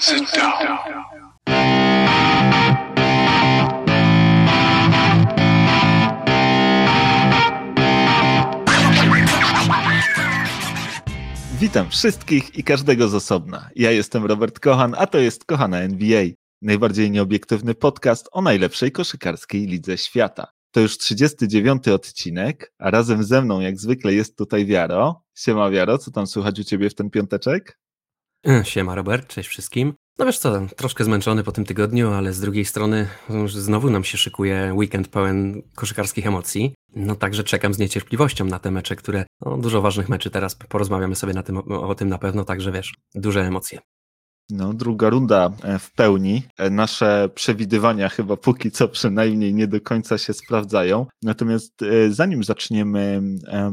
Sit down. Witam wszystkich i każdego z osobna. Ja jestem Robert Kochan, a to jest Kochana NBA, najbardziej nieobiektywny podcast o najlepszej koszykarskiej lidze świata. To już 39. odcinek, a razem ze mną jak zwykle jest tutaj Wiaro. Siema Wiaro, co tam słychać u Ciebie w ten piąteczek? Siema Robert, cześć wszystkim. No wiesz co, troszkę zmęczony po tym tygodniu, ale z drugiej strony znowu nam się szykuje weekend pełen koszykarskich emocji. No także czekam z niecierpliwością na te mecze, które, dużo ważnych meczy teraz, porozmawiamy sobie o tym na pewno, także wiesz, duże emocje. No, druga runda w pełni. Nasze przewidywania chyba póki co przynajmniej nie do końca się sprawdzają. Natomiast zanim zaczniemy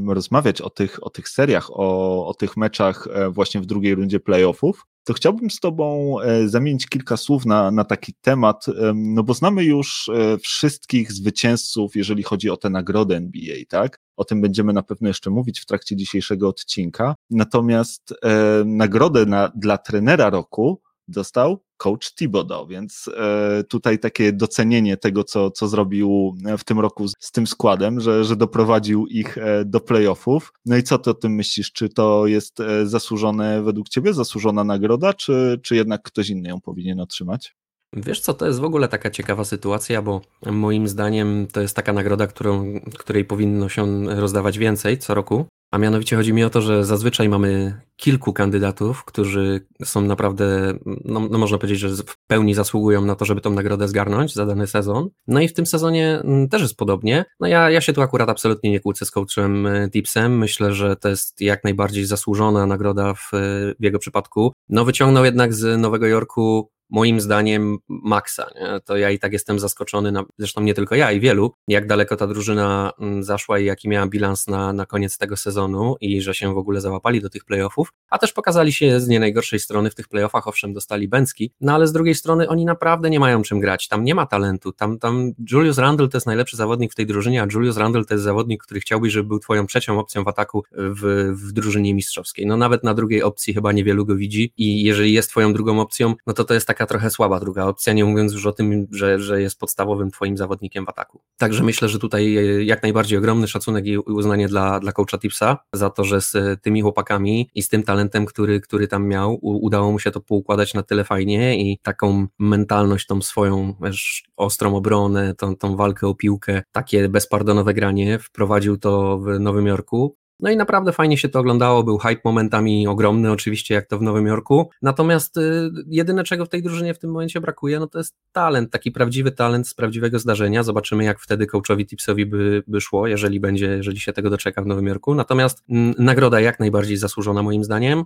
rozmawiać o tych seriach, o tych meczach właśnie w drugiej rundzie playoffów, to chciałbym z Tobą zamienić kilka słów na taki temat, no bo znamy już wszystkich zwycięzców, jeżeli chodzi o tę nagrodę NBA, tak? O tym będziemy na pewno jeszcze mówić w trakcie dzisiejszego odcinka. Natomiast nagrodę dla trenera roku dostał coach Thibodeau, więc tutaj takie docenienie tego, co zrobił w tym roku z tym składem, że doprowadził ich do playoffów. No i co ty o tym myślisz? Czy to jest zasłużone według ciebie, zasłużona nagroda, czy jednak ktoś inny ją powinien otrzymać? Wiesz co, to jest w ogóle taka ciekawa sytuacja, bo moim zdaniem to jest taka nagroda, której powinno się rozdawać więcej co roku, a mianowicie chodzi mi o to, że zazwyczaj mamy kilku kandydatów, którzy są naprawdę, no można powiedzieć, że w pełni zasługują na to, żeby tą nagrodę zgarnąć za dany sezon. No i w tym sezonie też jest podobnie. No ja się tu akurat absolutnie nie kłócę z coachem Tipsem. Myślę, że to jest jak najbardziej zasłużona nagroda w jego przypadku. No wyciągnął jednak z Nowego Jorku moim zdaniem maksa, nie? To ja i tak jestem zaskoczony, zresztą nie tylko ja i wielu, jak daleko ta drużyna zaszła i jaki miała bilans na koniec tego sezonu i że się w ogóle załapali do tych playoffów, a też pokazali się z nie najgorszej strony w tych playoffach, owszem dostali bęcki, no ale z drugiej strony oni naprawdę nie mają czym grać, tam nie ma talentu, tam Julius Randle to jest najlepszy zawodnik w tej drużynie, a Julius Randle to jest zawodnik, który chciałbyś, żeby był twoją trzecią opcją w ataku w drużynie mistrzowskiej, no nawet na drugiej opcji chyba niewielu go widzi i jeżeli jest twoją drugą opcją, no to jest taka trochę słaba druga opcja, nie mówiąc już o tym, że jest podstawowym twoim zawodnikiem w ataku. Także myślę, że tutaj jak najbardziej ogromny szacunek i uznanie dla coacha Tipsa za to, że z tymi chłopakami i z tym talentem, który tam miał, udało mu się to poukładać na tyle fajnie i taką mentalność, tą swoją ostrą obronę, tą walkę o piłkę, takie bezpardonowe granie wprowadził to w Nowym Jorku. No i naprawdę fajnie się to oglądało, był hype momentami ogromny oczywiście jak to w Nowym Jorku, natomiast jedyne czego w tej drużynie w tym momencie brakuje, no to jest talent, taki prawdziwy talent z prawdziwego zdarzenia, zobaczymy jak wtedy coachowi Tipsowi by szło, jeżeli się tego doczeka w Nowym Jorku, natomiast nagroda jak najbardziej zasłużona moim zdaniem.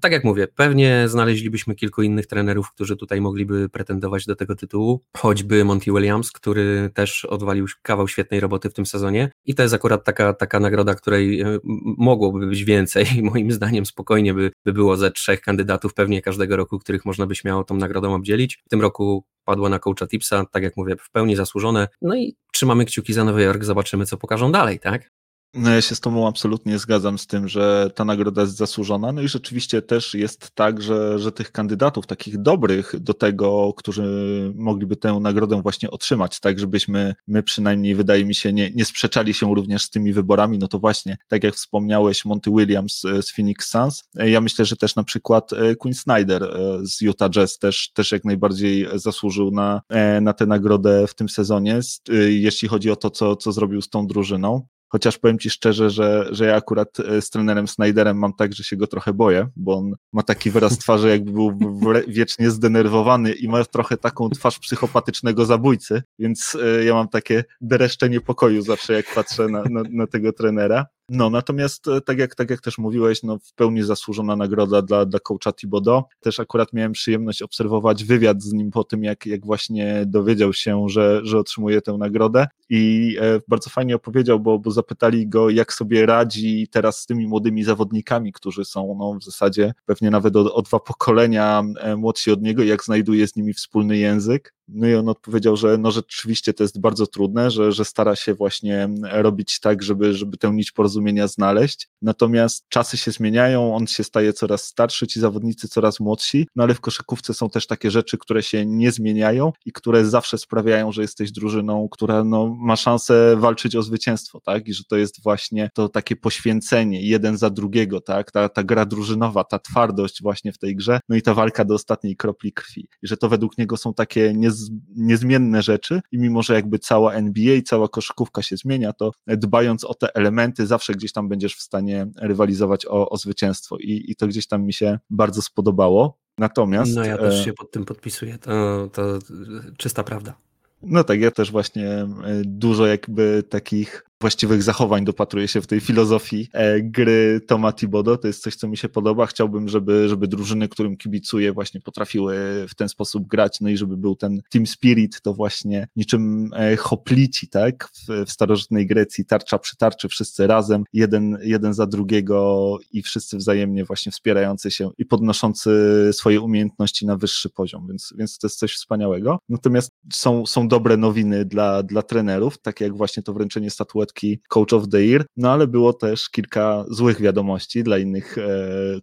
Tak jak mówię, pewnie znaleźlibyśmy kilku innych trenerów, którzy tutaj mogliby pretendować do tego tytułu, choćby Monty Williams, który też odwalił kawał świetnej roboty w tym sezonie i to jest akurat taka nagroda, której mogłoby być więcej, moim zdaniem spokojnie by było ze 3 kandydatów pewnie każdego roku, których można by śmiało tą nagrodą obdzielić. W tym roku padła na coacha Tipsa, tak jak mówię, w pełni zasłużone, no i trzymamy kciuki za Nowy Jork, zobaczymy co pokażą dalej, tak? No ja się z Tobą absolutnie zgadzam z tym, że ta nagroda jest zasłużona, no i rzeczywiście też jest tak, że tych kandydatów takich dobrych do tego, którzy mogliby tę nagrodę właśnie otrzymać, tak żebyśmy my przynajmniej wydaje mi się nie sprzeczali się również z tymi wyborami, no to właśnie tak jak wspomniałeś Monty Williams z Phoenix Suns, ja myślę, że też na przykład Quin Snyder z Utah Jazz też jak najbardziej zasłużył na tę nagrodę w tym sezonie, jeśli chodzi o to, co zrobił z tą drużyną. Chociaż powiem Ci szczerze, że ja akurat z trenerem Snyderem mam tak, że się go trochę boję, bo on ma taki wyraz twarzy, jakby był wiecznie zdenerwowany i ma trochę taką twarz psychopatycznego zabójcy, więc ja mam takie dreszcze niepokoju zawsze, jak patrzę na tego trenera. No, natomiast tak jak też mówiłeś, no w pełni zasłużona nagroda dla coacha Thibodeau. Też akurat miałem przyjemność obserwować wywiad z nim po tym, jak właśnie dowiedział się, że otrzymuje tę nagrodę i bardzo fajnie opowiedział, bo zapytali go, jak sobie radzi teraz z tymi młodymi zawodnikami, którzy są w zasadzie pewnie nawet o 2 pokolenia młodsi od niego, jak znajduje z nimi wspólny język. No i on odpowiedział, że no rzeczywiście to jest bardzo trudne, że stara się właśnie robić tak, żeby tę nić porozumienia znaleźć, natomiast czasy się zmieniają, on się staje coraz starszy, ci zawodnicy coraz młodsi, no ale w koszykówce są też takie rzeczy, które się nie zmieniają i które zawsze sprawiają, że jesteś drużyną, która no, ma szansę walczyć o zwycięstwo, tak? I że to jest właśnie to takie poświęcenie jeden za drugiego, tak? Ta gra drużynowa, ta twardość właśnie w tej grze, no i ta walka do ostatniej kropli krwi. I że to według niego są takie niezmienne rzeczy i mimo, że jakby cała NBA, cała koszykówka się zmienia, to dbając o te elementy zawsze gdzieś tam będziesz w stanie rywalizować o zwycięstwo i to gdzieś tam mi się bardzo spodobało. Natomiast... No ja też się pod tym podpisuję, to czysta prawda. No tak, ja też właśnie dużo jakby takich właściwych zachowań dopatruję się w tej filozofii gry Toma Thibodeau. To jest coś, co mi się podoba. Chciałbym, żeby drużyny, którym kibicuję, właśnie potrafiły w ten sposób grać, no i żeby był ten team spirit, to właśnie niczym hoplici, tak? W starożytnej Grecji tarcza przy tarczy, wszyscy razem, jeden za drugiego i wszyscy wzajemnie właśnie wspierający się i podnoszący swoje umiejętności na wyższy poziom, więc to jest coś wspaniałego. Natomiast są dobre nowiny dla trenerów, takie jak właśnie to wręczenie statuetki Coach of the Year, no ale było też kilka złych wiadomości dla innych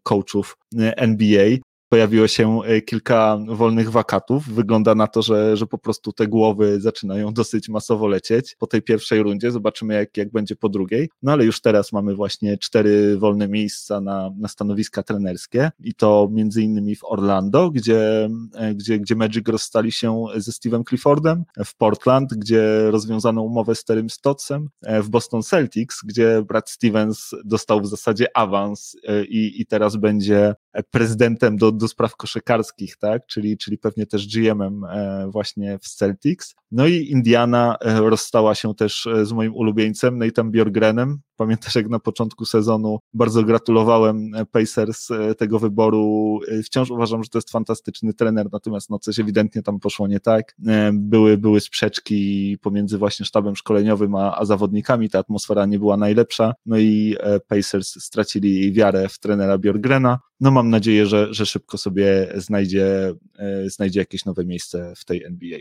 coachów NBA. Pojawiło się kilka wolnych wakatów. Wygląda na to, że po prostu te głowy zaczynają dosyć masowo lecieć po tej pierwszej rundzie. Zobaczymy, jak będzie po drugiej. No ale już teraz mamy właśnie 4 wolne miejsca na stanowiska trenerskie i to między innymi w Orlando, gdzie Magic rozstali się ze Steve'em Cliffordem, w Portland, gdzie rozwiązano umowę z Terrym Stottsem, w Boston Celtics, gdzie Brad Stevens dostał w zasadzie awans i teraz będzie prezydentem do spraw koszykarskich, tak? Czyli pewnie też GM-em właśnie w Celtics. No i Indiana rozstała się też z moim ulubieńcem, Nathanem Bjorkgrenem. Pamiętasz, jak na początku sezonu bardzo gratulowałem Pacers tego wyboru. Wciąż uważam, że to jest fantastyczny trener, natomiast no coś ewidentnie tam poszło nie tak. Były sprzeczki pomiędzy właśnie sztabem szkoleniowym a zawodnikami, ta atmosfera nie była najlepsza, no i Pacers stracili wiarę w trenera Bjorkgrena. No mam nadzieję, że szybko sobie znajdzie jakieś nowe miejsce w tej NBA.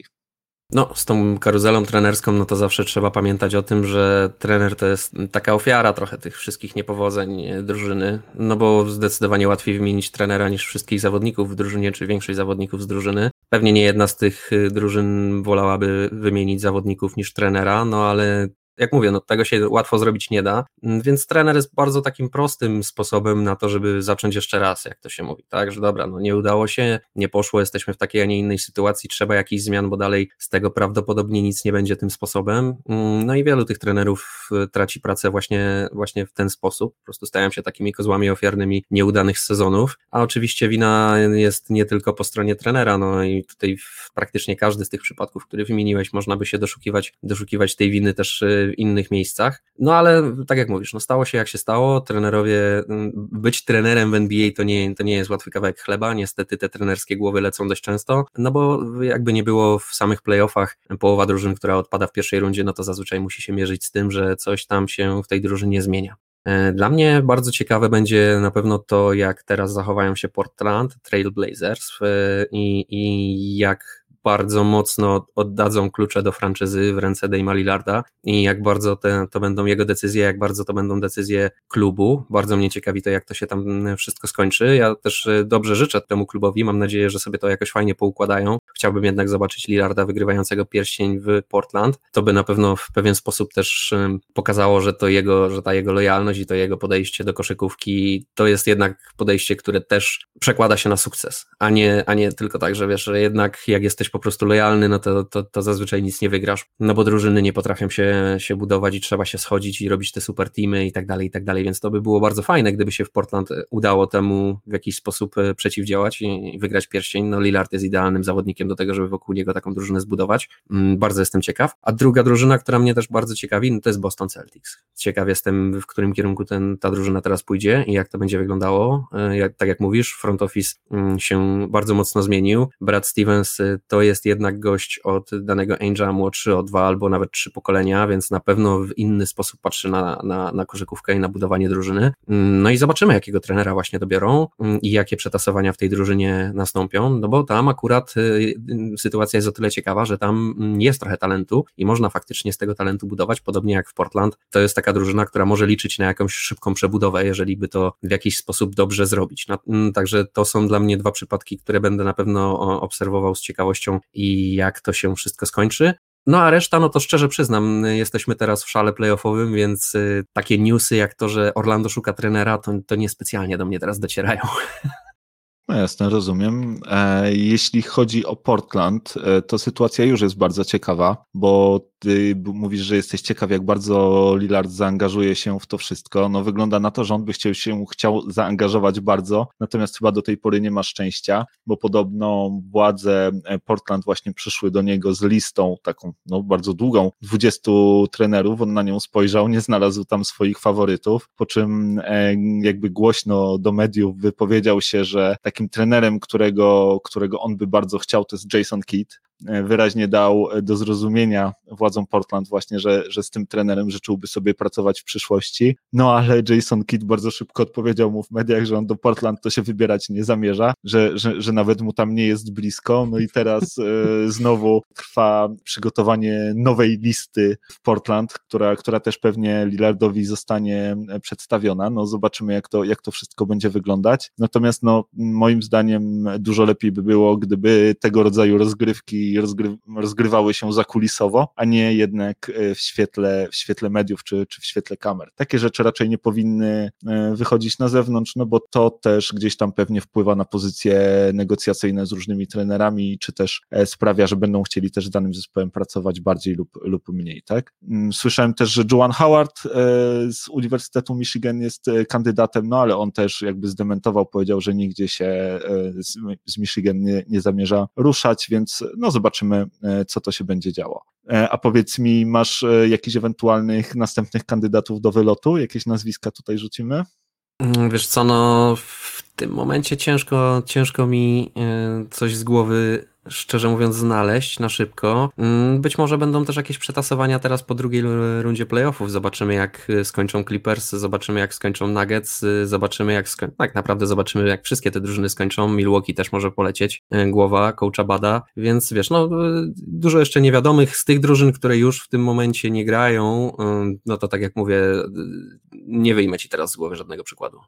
No, z tą karuzelą trenerską, no to zawsze trzeba pamiętać o tym, że trener to jest taka ofiara trochę tych wszystkich niepowodzeń drużyny, no bo zdecydowanie łatwiej wymienić trenera niż wszystkich zawodników w drużynie, czy większość zawodników z drużyny. Pewnie nie jedna z tych drużyn wolałaby wymienić zawodników niż trenera, no ale jak mówię, no tego się łatwo zrobić nie da, więc trener jest bardzo takim prostym sposobem na to, żeby zacząć jeszcze raz, jak to się mówi, tak, że dobra, no nie udało się, nie poszło, jesteśmy w takiej, a nie innej sytuacji, trzeba jakichś zmian, bo dalej z tego prawdopodobnie nic nie będzie tym sposobem, no i wielu tych trenerów traci pracę właśnie w ten sposób, po prostu stają się takimi kozłami ofiarnymi nieudanych sezonów, a oczywiście wina jest nie tylko po stronie trenera, no i tutaj praktycznie każdy z tych przypadków, które wymieniłeś, można by się doszukiwać tej winy też w innych miejscach, no ale tak jak mówisz, no stało się jak się stało, trenerowie, być trenerem w NBA to nie jest łatwy kawałek chleba, niestety te trenerskie głowy lecą dość często, no bo jakby nie było w samych playoffach, połowa drużyn, która odpada w pierwszej rundzie, no to zazwyczaj musi się mierzyć z tym, że coś tam się w tej drużynie zmienia. Dla mnie bardzo ciekawe będzie na pewno to, jak teraz zachowają się Portland Trail Blazers i jak bardzo mocno oddadzą klucze do franczyzy w ręce Dame'a Lillarda i jak bardzo to będą jego decyzje, jak bardzo to będą decyzje klubu. Bardzo mnie ciekawi to, jak to się tam wszystko skończy. Ja też dobrze życzę temu klubowi, mam nadzieję, że sobie to jakoś fajnie poukładają. Chciałbym jednak zobaczyć Lillarda wygrywającego pierścień w Portland. To by na pewno w pewien sposób też pokazało, że ta jego lojalność i to jego podejście do koszykówki to jest jednak podejście, które też przekłada się na sukces, a nie tylko tak, że wiesz, że jednak jak jesteś po prostu lojalny, no to zazwyczaj nic nie wygrasz, no bo drużyny nie potrafią się budować i trzeba się schodzić i robić te super teamy i tak dalej, więc to by było bardzo fajne, gdyby się w Portland udało temu w jakiś sposób przeciwdziałać i wygrać pierścień, no Lillard jest idealnym zawodnikiem do tego, żeby wokół niego taką drużynę zbudować, bardzo jestem ciekaw, a druga drużyna, która mnie też bardzo ciekawi, no to jest Boston Celtics, ciekaw jestem, w którym kierunku ta drużyna teraz pójdzie i jak to będzie wyglądało, tak jak mówisz, front office się bardzo mocno zmienił, Brad Stevens to to jest jednak gość od danego Ainge'a młodszy o 2 albo nawet 3 pokolenia, więc na pewno w inny sposób patrzy na koszykówkę i na budowanie drużyny. No i zobaczymy, jakiego trenera właśnie dobiorą i jakie przetasowania w tej drużynie nastąpią, no bo tam akurat sytuacja jest o tyle ciekawa, że tam jest trochę talentu i można faktycznie z tego talentu budować, podobnie jak w Portland. To jest taka drużyna, która może liczyć na jakąś szybką przebudowę, jeżeli by to w jakiś sposób dobrze zrobić. Także to są dla mnie dwa przypadki, które będę na pewno obserwował z ciekawością i jak to się wszystko skończy. No a reszta, no to szczerze przyznam, jesteśmy teraz w szale playoffowym, więc takie newsy jak to, że Orlando szuka trenera, to niespecjalnie do mnie teraz docierają. No jasne, rozumiem. Jeśli chodzi o Portland, to sytuacja już jest bardzo ciekawa, bo ty mówisz, że jesteś ciekaw, jak bardzo Lillard zaangażuje się w to wszystko. No wygląda na to, że on by chciał zaangażować bardzo, natomiast chyba do tej pory nie ma szczęścia, bo podobno władze Portland właśnie przyszły do niego z listą taką, no bardzo długą, 20 trenerów, on na nią spojrzał, nie znalazł tam swoich faworytów, po czym jakby głośno do mediów wypowiedział się, że takim trenerem, którego on by bardzo chciał, to jest Jason Kidd. Wyraźnie dał do zrozumienia władzom Portland właśnie, że z tym trenerem życzyłby sobie pracować w przyszłości. No ale Jason Kidd bardzo szybko odpowiedział mu w mediach, że on do Portland to się wybierać nie zamierza, że nawet mu tam nie jest blisko. No i teraz znowu trwa przygotowanie nowej listy w Portland, która też pewnie Lillardowi zostanie przedstawiona. No zobaczymy, jak to wszystko będzie wyglądać. Natomiast no moim zdaniem dużo lepiej by było, gdyby tego rodzaju rozgrywki rozgrywały się zakulisowo, a nie jednak w świetle mediów czy w świetle kamer. Takie rzeczy raczej nie powinny wychodzić na zewnątrz, no bo to też gdzieś tam pewnie wpływa na pozycje negocjacyjne z różnymi trenerami, czy też sprawia, że będą chcieli też z danym zespołem pracować bardziej lub mniej, tak? Słyszałem też, że Juwan Howard z Uniwersytetu Michigan jest kandydatem, no ale on też jakby zdementował, powiedział, że nigdzie się z Michigan nie zamierza ruszać, więc no zobaczymy, co to się będzie działo. A powiedz mi, masz jakichś ewentualnych następnych kandydatów do wylotu? Jakieś nazwiska tutaj rzucimy? Wiesz co, no w tym momencie ciężko mi coś z głowy, szczerze mówiąc, znaleźć na szybko. Być może będą też jakieś przetasowania teraz po drugiej rundzie playoffów. Zobaczymy, jak skończą Clippers, zobaczymy, jak skończą Nuggets, zobaczymy, tak naprawdę zobaczymy, jak wszystkie te drużyny skończą. Milwaukee też może polecieć, głowa coacha Bada, więc wiesz, no dużo jeszcze niewiadomych z tych drużyn, które już w tym momencie nie grają, no to tak jak mówię, nie wyjmę ci teraz z głowy żadnego przykładu.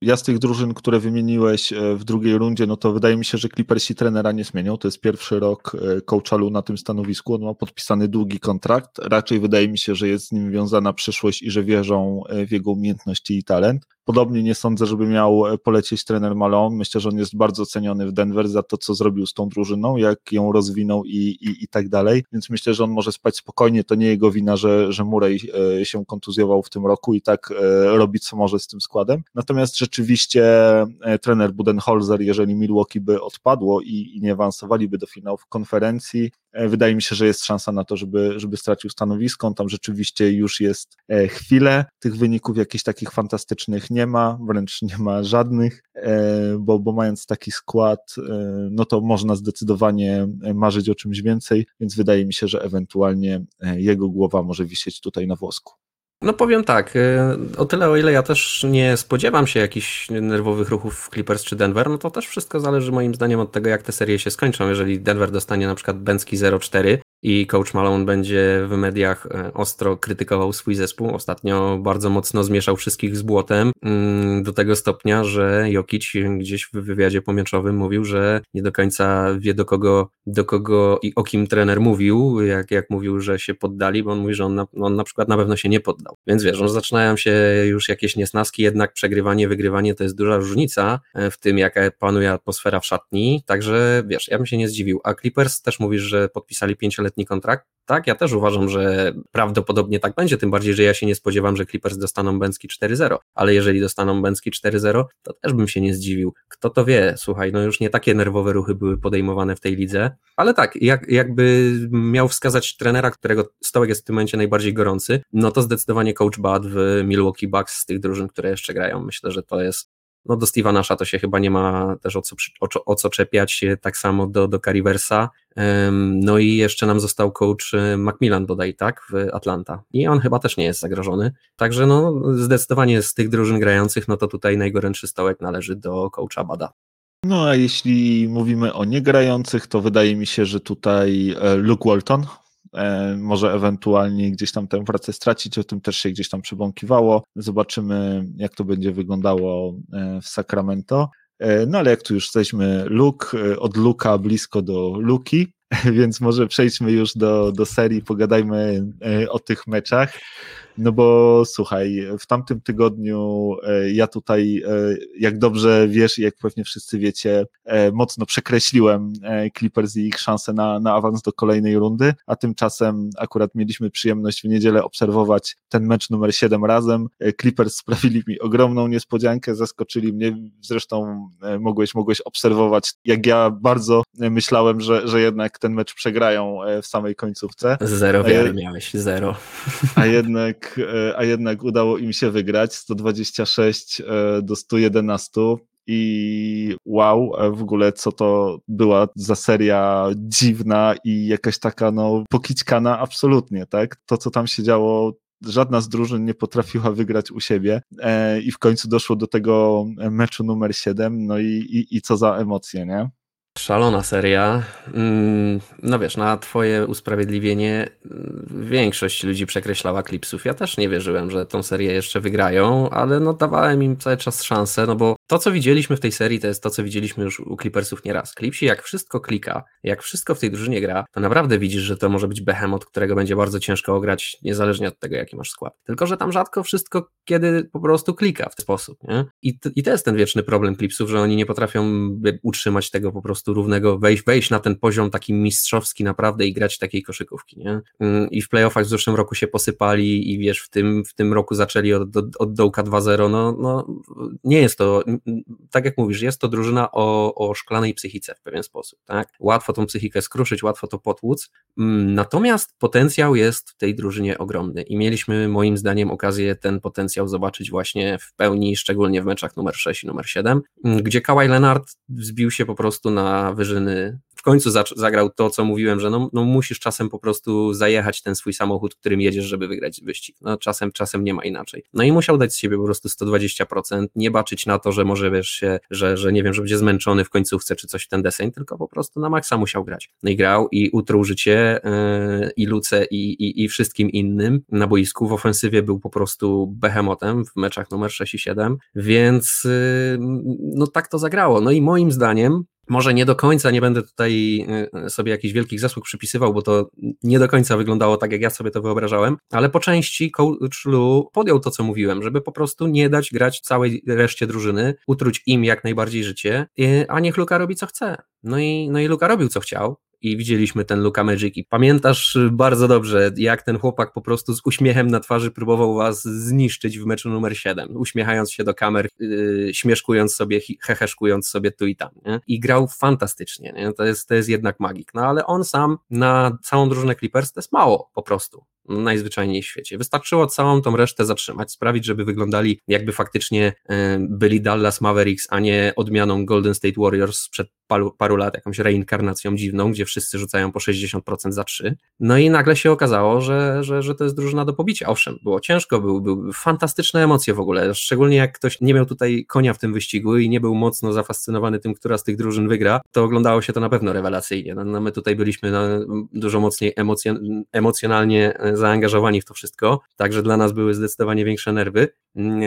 Ja z tych drużyn, które wymieniłeś w drugiej rundzie, no to wydaje mi się, że Clippersi trenera nie zmienią. To jest pierwszy rok coacha Lu na tym stanowisku. On ma podpisany długi kontrakt. Raczej wydaje mi się, że jest z nim wiązana przyszłość i że wierzą w jego umiejętności i talent. Podobnie nie sądzę, żeby miał polecieć trener Malone. Myślę, że on jest bardzo ceniony w Denver za to, co zrobił z tą drużyną, jak ją rozwinął i tak dalej. Więc myślę, że on może spać spokojnie. To nie jego wina, że Murray się kontuzjował w tym roku i tak robi, co może z tym składem. Natomiast rzeczywiście trener Budenholzer, jeżeli Milwaukee by odpadło i nie awansowaliby do finałów konferencji, wydaje mi się, że jest szansa na to, żeby stracił stanowisko. On tam rzeczywiście już jest chwilę. Tych wyników jakichś takich fantastycznych nie ma, wręcz nie ma żadnych, bo mając taki skład, no to można zdecydowanie marzyć o czymś więcej, więc wydaje mi się, że ewentualnie jego głowa może wisieć tutaj na włosku. No powiem tak, o tyle o ile ja też nie spodziewam się jakichś nerwowych ruchów w Clippers czy Denver, no to też wszystko zależy moim zdaniem od tego, jak te serie się skończą. Jeżeli Denver dostanie na przykład bęcki 0-4 i coach Malone będzie w mediach ostro krytykował swój zespół, ostatnio bardzo mocno zmieszał wszystkich z błotem, do tego stopnia, że Jokić gdzieś w wywiadzie pomeczowym mówił, że nie do końca wie do kogo i o kim trener mówił, jak mówił, że się poddali, bo on mówi, że on na przykład na pewno się nie poddał. Więc wiesz, zaczynają się już jakieś niesnaski, jednak przegrywanie, wygrywanie to jest duża różnica w tym, jaka panuje atmosfera w szatni, także wiesz, ja bym się nie zdziwił. A Clippers też mówisz, że podpisali 5-letni kontrakt. Tak, ja też uważam, że prawdopodobnie tak będzie, tym bardziej, że ja się nie spodziewam, że Clippers dostaną bęcki 4-0, ale jeżeli dostaną bęcki 4-0, to też bym się nie zdziwił. Kto to wie, słuchaj, no już nie takie nerwowe ruchy były podejmowane w tej lidze, ale tak, jakby miał wskazać trenera, którego stołek jest w tym momencie najbardziej gorący, no to zdecydowanie coach Bud w Milwaukee Bucks z tych drużyn, które jeszcze grają. Myślę, że to jest No do Steve'a Nasha to się chyba nie ma też o co czepiać, tak samo do Carriversa. No i jeszcze nam został coach Macmillan bodaj, tak, w Atlanta. I on chyba też nie jest zagrożony. Także no zdecydowanie z tych drużyn grających, no to tutaj najgorętszy stołek należy do coacha Bada. No a jeśli mówimy o niegrających, to wydaje mi się, że tutaj Luke Walton może ewentualnie gdzieś tam tę pracę stracić, o tym też się gdzieś tam przebąkiwało. Zobaczymy, jak to będzie wyglądało w Sacramento. No ale jak tu już jesteśmy, Luke, od Luka blisko do Luki, więc może przejdźmy już do serii, pogadajmy o tych meczach. No bo słuchaj, w tamtym tygodniu ja tutaj, jak dobrze wiesz i jak pewnie wszyscy wiecie, mocno przekreśliłem Clippers i ich szanse na awans do kolejnej rundy, a tymczasem akurat mieliśmy przyjemność w niedzielę obserwować ten mecz numer 7 razem. Clippers sprawili mi ogromną niespodziankę, zaskoczyli mnie, zresztą mogłeś obserwować, jak ja bardzo myślałem, że jednak ten mecz przegrają w samej końcówce. Zero wiary miałeś, zero. A jednak udało im się wygrać 126 do 111 i wow, w ogóle co to była za seria dziwna i jakaś taka no pokićkana absolutnie, tak? To co tam się działo, żadna z drużyn nie potrafiła wygrać u siebie i w końcu doszło do tego meczu numer 7, no i co za emocje, nie? Szalona seria. No wiesz, na twoje usprawiedliwienie większość ludzi przekreślała Clipsów. Ja też nie wierzyłem, że tą serię jeszcze wygrają, ale no dawałem im cały czas szansę, no bo to, co widzieliśmy w tej serii, to jest to, co widzieliśmy już u Clippersów nieraz. Clipsi, jak wszystko klika, jak wszystko w tej drużynie gra, to naprawdę widzisz, że to może być behemoth, którego będzie bardzo ciężko ograć, niezależnie od tego, jaki masz skład. Tylko że tam rzadko wszystko kiedy po prostu klika w ten sposób, nie? I to jest ten wieczny problem Clipsów, że oni nie potrafią utrzymać tego po prostu równego, wejść na ten poziom taki mistrzowski naprawdę i grać takiej koszykówki, nie? I w playoffach w zeszłym roku się posypali i wiesz, w tym roku zaczęli od dołka 2-0, no nie jest to, tak jak mówisz, jest to drużyna o szklanej psychice w pewien sposób, tak? Łatwo tą psychikę skruszyć, łatwo to potłuc, natomiast potencjał jest w tej drużynie ogromny i mieliśmy moim zdaniem okazję ten potencjał zobaczyć właśnie w pełni, szczególnie w meczach numer 6 i numer 7, gdzie Kawhi Leonard wzbił się po prostu na wyżyny. W końcu zagrał to, co mówiłem, że no musisz czasem po prostu zajechać ten swój samochód, którym jedziesz, żeby wygrać wyścig. No czasem nie ma inaczej. No i musiał dać z siebie po prostu 120%, nie baczyć na to, że może wiesz się, że nie wiem, że będzie zmęczony w końcówce czy coś w ten deseń, tylko po prostu na maksa musiał grać. No i grał i utruł życie i Luce i wszystkim innym. Na boisku w ofensywie był po prostu behemotem w meczach numer 6 i 7, więc no tak to zagrało. No i moim zdaniem może nie do końca, nie będę tutaj sobie jakichś wielkich zasług przypisywał, bo to nie do końca wyglądało tak, jak ja sobie to wyobrażałem, ale po części coach Lu podjął to, co mówiłem, żeby po prostu nie dać grać całej reszcie drużyny, utruć im jak najbardziej życie, a niech Luka robi, co chce. No i Luka robił, co chciał. I widzieliśmy ten Luka Magic i pamiętasz bardzo dobrze, jak ten chłopak po prostu z uśmiechem na twarzy próbował was zniszczyć w meczu numer 7, uśmiechając się do kamer, śmieszkując sobie, heheszkując sobie tu i tam, nie? I grał fantastycznie, nie? To jest jednak magik, no ale on sam na całą drużynę Clippers to jest mało po prostu. Najzwyczajniej w świecie. Wystarczyło całą tą resztę zatrzymać, sprawić, żeby wyglądali jakby faktycznie byli Dallas Mavericks, a nie odmianą Golden State Warriors sprzed paru lat, jakąś reinkarnacją dziwną, gdzie wszyscy rzucają po 60% za 3. No i nagle się okazało, że to jest drużyna do pobicia. Owszem, było ciężko, były fantastyczne emocje w ogóle, szczególnie jak ktoś nie miał tutaj konia w tym wyścigu i nie był mocno zafascynowany tym, która z tych drużyn wygra, to oglądało się to na pewno rewelacyjnie. No, my tutaj byliśmy dużo mocniej emocjonalnie zaangażowani w to wszystko, także dla nas były zdecydowanie większe nerwy,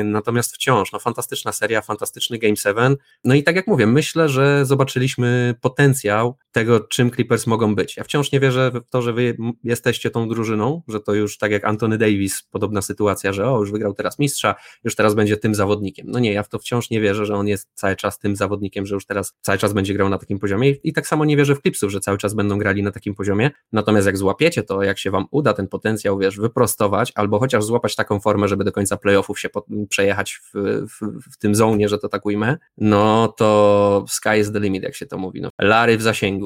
natomiast wciąż, no fantastyczna seria, fantastyczny Game 7, no i tak jak mówię, myślę, że zobaczyliśmy potencjał tego, czym Clippers mogą być. Ja wciąż nie wierzę w to, że wy jesteście tą drużyną, że to już tak jak Anthony Davis, podobna sytuacja, że już wygrał teraz mistrza, już teraz będzie tym zawodnikiem. No nie, ja w to wciąż nie wierzę, że on jest cały czas tym zawodnikiem, że już teraz cały czas będzie grał na takim poziomie i tak samo nie wierzę w Clipsów, że cały czas będą grali na takim poziomie, natomiast jak złapiecie to, jak się wam uda ten potencjał, wiesz, wyprostować, albo chociaż złapać taką formę, żeby do końca playoffów się przejechać w tym zonie, że to tak ujmę, no to sky is the limit, jak się to mówi. No. Lary w zasięgu.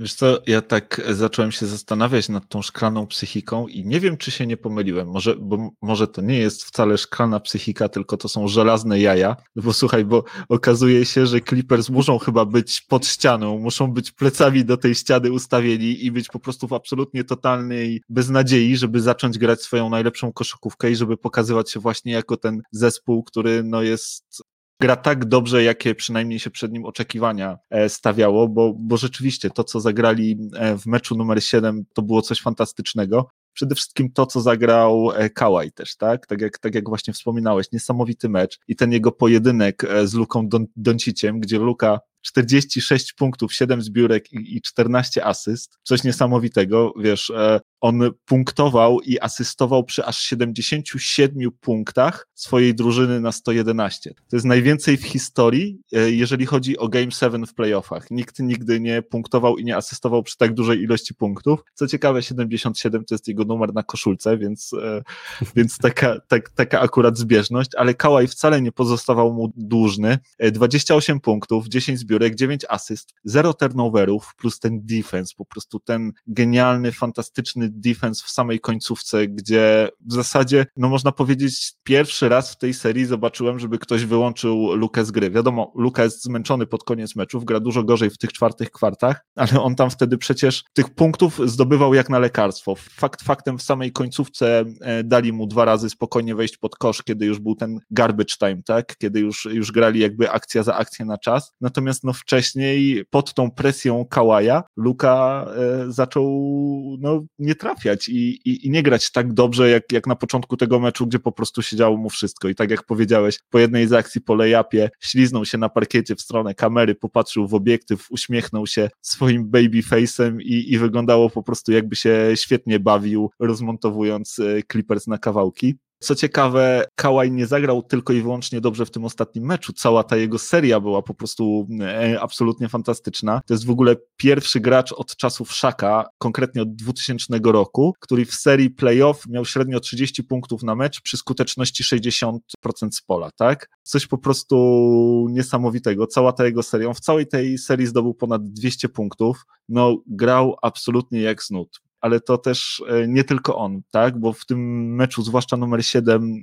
Wiesz co, ja tak zacząłem się zastanawiać nad tą szklaną psychiką i nie wiem, czy się nie pomyliłem, może to nie jest wcale szklana psychika, tylko to są żelazne jaja, bo słuchaj, bo okazuje się, że Clippers muszą chyba być pod ścianą, muszą być plecami do tej ściany ustawieni i być po prostu w absolutnie totalnej beznadziei, żeby zacząć grać swoją najlepszą koszykówkę i żeby pokazywać się właśnie jako ten zespół, który no jest... gra tak dobrze, jakie przynajmniej się przed nim oczekiwania stawiało, bo rzeczywiście to, co zagrali w meczu numer 7, to było coś fantastycznego. Przede wszystkim to, co zagrał Kawhi też, tak jak właśnie wspominałeś, niesamowity mecz i ten jego pojedynek z Luką Dončiciem, gdzie Luka 46 punktów, 7 zbiórek i 14 asyst, coś niesamowitego, wiesz, on punktował i asystował przy aż 77 punktach swojej drużyny na 111. To jest najwięcej w historii, jeżeli chodzi o Game 7 w playoffach. Nikt nigdy nie punktował i nie asystował przy tak dużej ilości punktów. Co ciekawe, 77 to jest jego numer na koszulce, więc taka akurat zbieżność, ale Kawhi wcale nie pozostawał mu dłużny. 28 punktów, 10 zbiórek, 9 asyst, 0 turnoverów, plus ten defense, po prostu ten genialny, fantastyczny defense w samej końcówce, gdzie w zasadzie, no można powiedzieć, pierwszy raz w tej serii zobaczyłem, żeby ktoś wyłączył Lukę z gry. Wiadomo, Luka jest zmęczony pod koniec meczów, gra dużo gorzej w tych czwartych kwartach, ale on tam wtedy przecież tych punktów zdobywał jak na lekarstwo. Faktem w samej końcówce dali mu 2 razy spokojnie wejść pod kosz, kiedy już był ten garbage time, tak? Kiedy już grali jakby akcja za akcję na czas. Natomiast no wcześniej pod tą presją Kawaja Luka zaczął nie trafiać i nie grać tak dobrze jak na początku tego meczu, gdzie po prostu siedziało mu wszystko i tak jak powiedziałeś, po jednej z akcji po lay-upie śliznął się na parkiecie w stronę kamery, popatrzył w obiektyw, uśmiechnął się swoim baby face'em i wyglądało po prostu jakby się świetnie bawił, rozmontowując Clippers na kawałki. Co ciekawe, Kawhi nie zagrał tylko i wyłącznie dobrze w tym ostatnim meczu. Cała ta jego seria była po prostu absolutnie fantastyczna. To jest w ogóle pierwszy gracz od czasów Shaka, konkretnie od 2000 roku, który w serii playoff miał średnio 30 punktów na mecz przy skuteczności 60% z pola, tak? Coś po prostu niesamowitego. Cała ta jego seria, w całej tej serii zdobył ponad 200 punktów. No, grał absolutnie jak z nut. Ale to też nie tylko on, tak? Bo w tym meczu, zwłaszcza numer 7,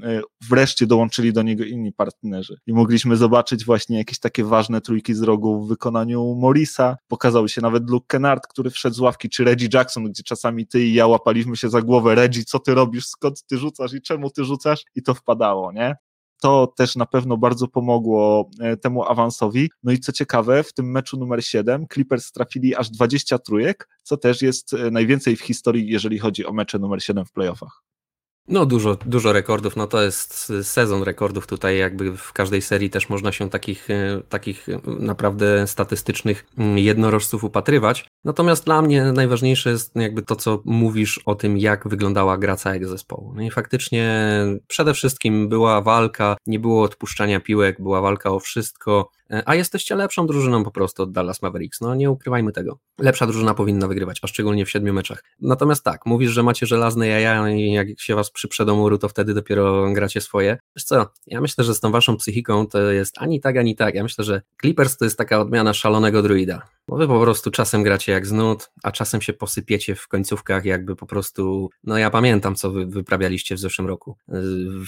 wreszcie dołączyli do niego inni partnerzy. I mogliśmy zobaczyć właśnie jakieś takie ważne trójki z rogu w wykonaniu Morrisa. Pokazał się nawet Luke Kennard, który wszedł z ławki, czy Reggie Jackson, gdzie czasami ty i ja łapaliśmy się za głowę. Reggie, co ty robisz? Skąd ty rzucasz? I czemu ty rzucasz? I to wpadało, nie? To też na pewno bardzo pomogło temu awansowi. No i co ciekawe, w tym meczu numer 7 Clippers trafili aż 20 trójek, co też jest najwięcej w historii, jeżeli chodzi o mecze numer 7 w playoffach. No dużo rekordów, no to jest sezon rekordów tutaj, jakby w każdej serii też można się takich naprawdę statystycznych jednorożców upatrywać. Natomiast dla mnie najważniejsze jest jakby to, co mówisz o tym, jak wyglądała gra całego zespołu. No i faktycznie przede wszystkim była walka, nie było odpuszczania piłek, była walka o wszystko, a jesteście lepszą drużyną po prostu od Dallas Mavericks, no nie ukrywajmy tego. Lepsza drużyna powinna wygrywać, a szczególnie w 7 meczach. Natomiast tak, mówisz, że macie żelazne jaja i jak się was przyprze do muru, to wtedy dopiero gracie swoje. Wiesz co, ja myślę, że z tą waszą psychiką to jest ani tak, ani tak. Ja myślę, że Clippers to jest taka odmiana szalonego druida. Bo wy po prostu czasem gracie jak z nut, a czasem się posypiecie w końcówkach jakby po prostu, no ja pamiętam, co wy wyprawialiście w zeszłym roku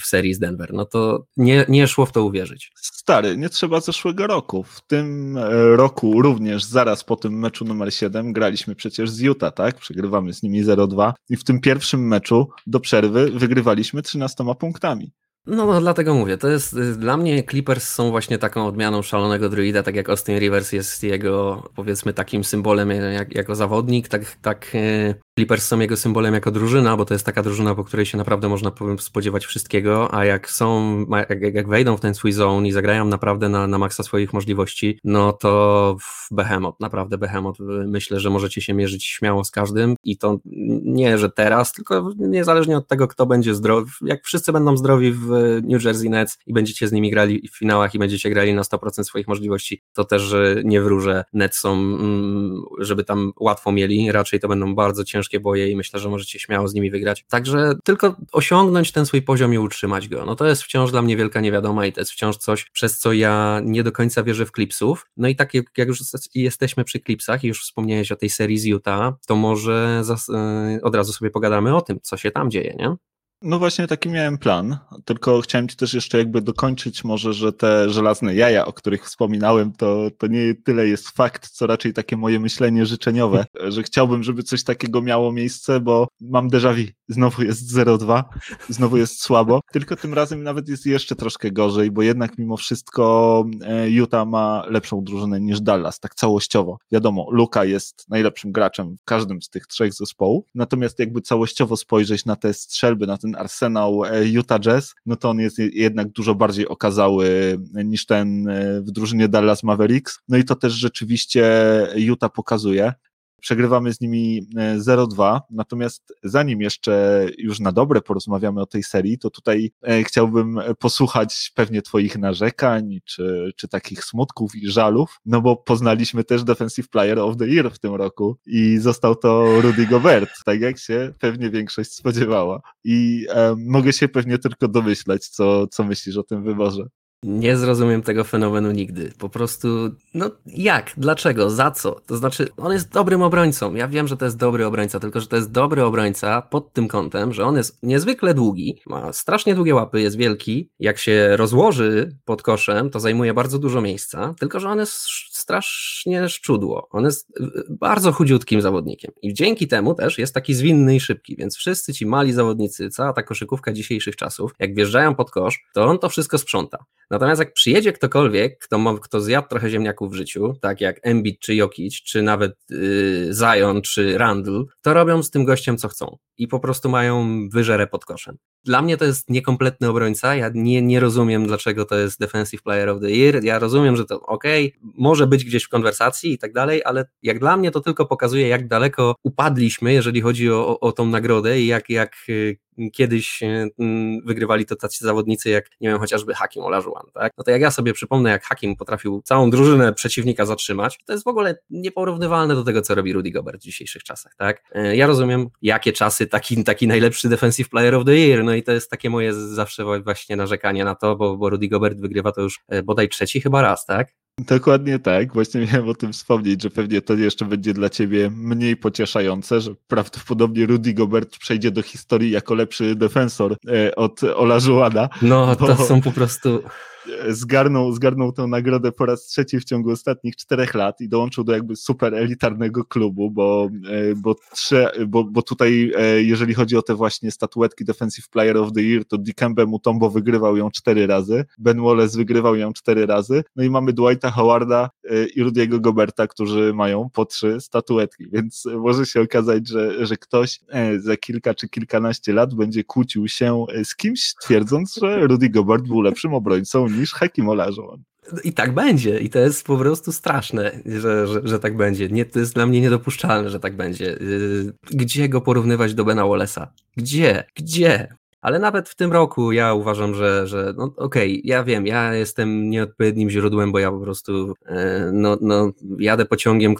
w serii z Denver, no to nie szło w to uwierzyć. Stary, nie trzeba zeszłego roku. W tym roku również zaraz po tym meczu numer 7 graliśmy przecież z Utah, tak? Przegrywamy z nimi 0-2 i w tym pierwszym meczu do przerwy wygrywaliśmy 13 punktami. No dlatego mówię, to jest dla mnie Clippers są właśnie taką odmianą szalonego druida, tak jak Austin Rivers jest jego powiedzmy takim symbolem jako zawodnik, tak Clippers są jego symbolem jako drużyna, bo to jest taka drużyna, po której się naprawdę można spodziewać wszystkiego, a jak wejdą w ten swój zone i zagrają naprawdę na maksa swoich możliwości, no to naprawdę behemoth, myślę, że możecie się mierzyć śmiało z każdym i to nie, że teraz, tylko niezależnie od tego, kto będzie zdrowy, jak wszyscy będą zdrowi w New Jersey Nets i będziecie z nimi grali w finałach i będziecie grali na 100% swoich możliwości, to też nie wróżę Netsom, żeby tam łatwo mieli, raczej to będą bardzo ciężkie ciężkie boje i myślę, że możecie śmiało z nimi wygrać. Także tylko osiągnąć ten swój poziom i utrzymać go. No to jest wciąż dla mnie wielka niewiadoma i to jest wciąż coś, przez co ja nie do końca wierzę w Clipsów. No i tak jak już jesteśmy przy Clipsach i już wspomniałeś o tej serii z Utah, to może od razu sobie pogadamy o tym, co się tam dzieje, nie? No właśnie taki miałem plan, tylko chciałem Ci też jeszcze jakby dokończyć może, że te żelazne jaja, o których wspominałem, to nie tyle jest fakt, co raczej takie moje myślenie życzeniowe, że chciałbym, żeby coś takiego miało miejsce, bo mam déjà vu, znowu jest 0-2, znowu jest słabo, tylko tym razem nawet jest jeszcze troszkę gorzej, bo jednak mimo wszystko Utah ma lepszą drużynę niż Dallas, tak całościowo. Wiadomo, Luka jest najlepszym graczem w każdym z tych trzech zespołów, natomiast jakby całościowo spojrzeć na te strzelby, na ten arsenał Utah Jazz, no to on jest jednak dużo bardziej okazały niż ten w drużynie Dallas Mavericks. No i to też rzeczywiście Utah pokazuje. Przegrywamy z nimi 0-2, natomiast zanim jeszcze już na dobre porozmawiamy o tej serii, to tutaj chciałbym posłuchać pewnie Twoich narzekań, czy takich smutków i żalów, no bo poznaliśmy też Defensive Player of the Year w tym roku i został to Rudy Gobert, tak jak się pewnie większość spodziewała i mogę się pewnie tylko domyślać, co myślisz o tym wyborze. Nie zrozumiem tego fenomenu nigdy. Po prostu, no jak? Dlaczego? Za co? To znaczy, on jest dobrym obrońcą. Ja wiem, że to jest dobry obrońca, tylko że to jest dobry obrońca pod tym kątem, że on jest niezwykle długi, ma strasznie długie łapy, jest wielki. Jak się rozłoży pod koszem, to zajmuje bardzo dużo miejsca, tylko że on jest strasznie szczudło. On jest bardzo chudziutkim zawodnikiem i dzięki temu też jest taki zwinny i szybki, więc wszyscy ci mali zawodnicy, cała ta koszykówka dzisiejszych czasów, jak wjeżdżają pod kosz, to on to wszystko sprząta. Natomiast jak przyjedzie ktokolwiek, kto zjadł trochę ziemniaków w życiu, tak jak Embiid czy Jokić, czy nawet Zion czy Randle, to robią z tym gościem co chcą i po prostu mają wyżerę pod koszem. Dla mnie to jest niekompletny obrońca, ja nie rozumiem, dlaczego to jest Defensive Player of the Year, ja rozumiem, że to okej, może być gdzieś w konwersacji i tak dalej, ale jak dla mnie to tylko pokazuje, jak daleko upadliśmy, jeżeli chodzi o tą nagrodę i jak kiedyś wygrywali to tacy zawodnicy jak, nie wiem, chociażby Hakeem Olajuwon, tak? No to jak ja sobie przypomnę, jak Hakeem potrafił całą drużynę przeciwnika zatrzymać, to jest w ogóle nieporównywalne do tego, co robi Rudy Gobert w dzisiejszych czasach, tak? Ja rozumiem, jakie czasy taki najlepszy Defensive Player of the Year, no i to jest takie moje zawsze właśnie narzekanie na to, bo Rudy Gobert wygrywa to już bodaj trzeci chyba raz, tak? Dokładnie tak, właśnie miałem o tym wspomnieć, że pewnie to jeszcze będzie dla Ciebie mniej pocieszające, że prawdopodobnie Rudy Gobert przejdzie do historii jako lepszy defensor od Olajuwona. No to są po prostu... Zgarnął tę nagrodę po raz trzeci w ciągu ostatnich 4 lat i dołączył do jakby super elitarnego klubu, bo tutaj jeżeli chodzi o te właśnie statuetki Defensive Player of the Year, to Dikembe Mutombo wygrywał ją 4 razy, Ben Wallace wygrywał ją 4 razy, no i mamy Dwighta Howarda i Rudy'ego Goberta, którzy mają po 3 statuetki, więc może się okazać, że ktoś za kilka czy kilkanaście lat będzie kłócił się z kimś, twierdząc, że Rudy Gobert był lepszym obrońcą niż Hakeem Olajuwon. I tak będzie i to jest po prostu straszne, że tak będzie. Nie, to jest dla mnie niedopuszczalne, że tak będzie. Gdzie go porównywać do Bena Wallace'a? Gdzie? Ale nawet w tym roku ja uważam, że no okej, ja wiem, ja jestem nieodpowiednim źródłem, bo ja po prostu jadę pociągiem,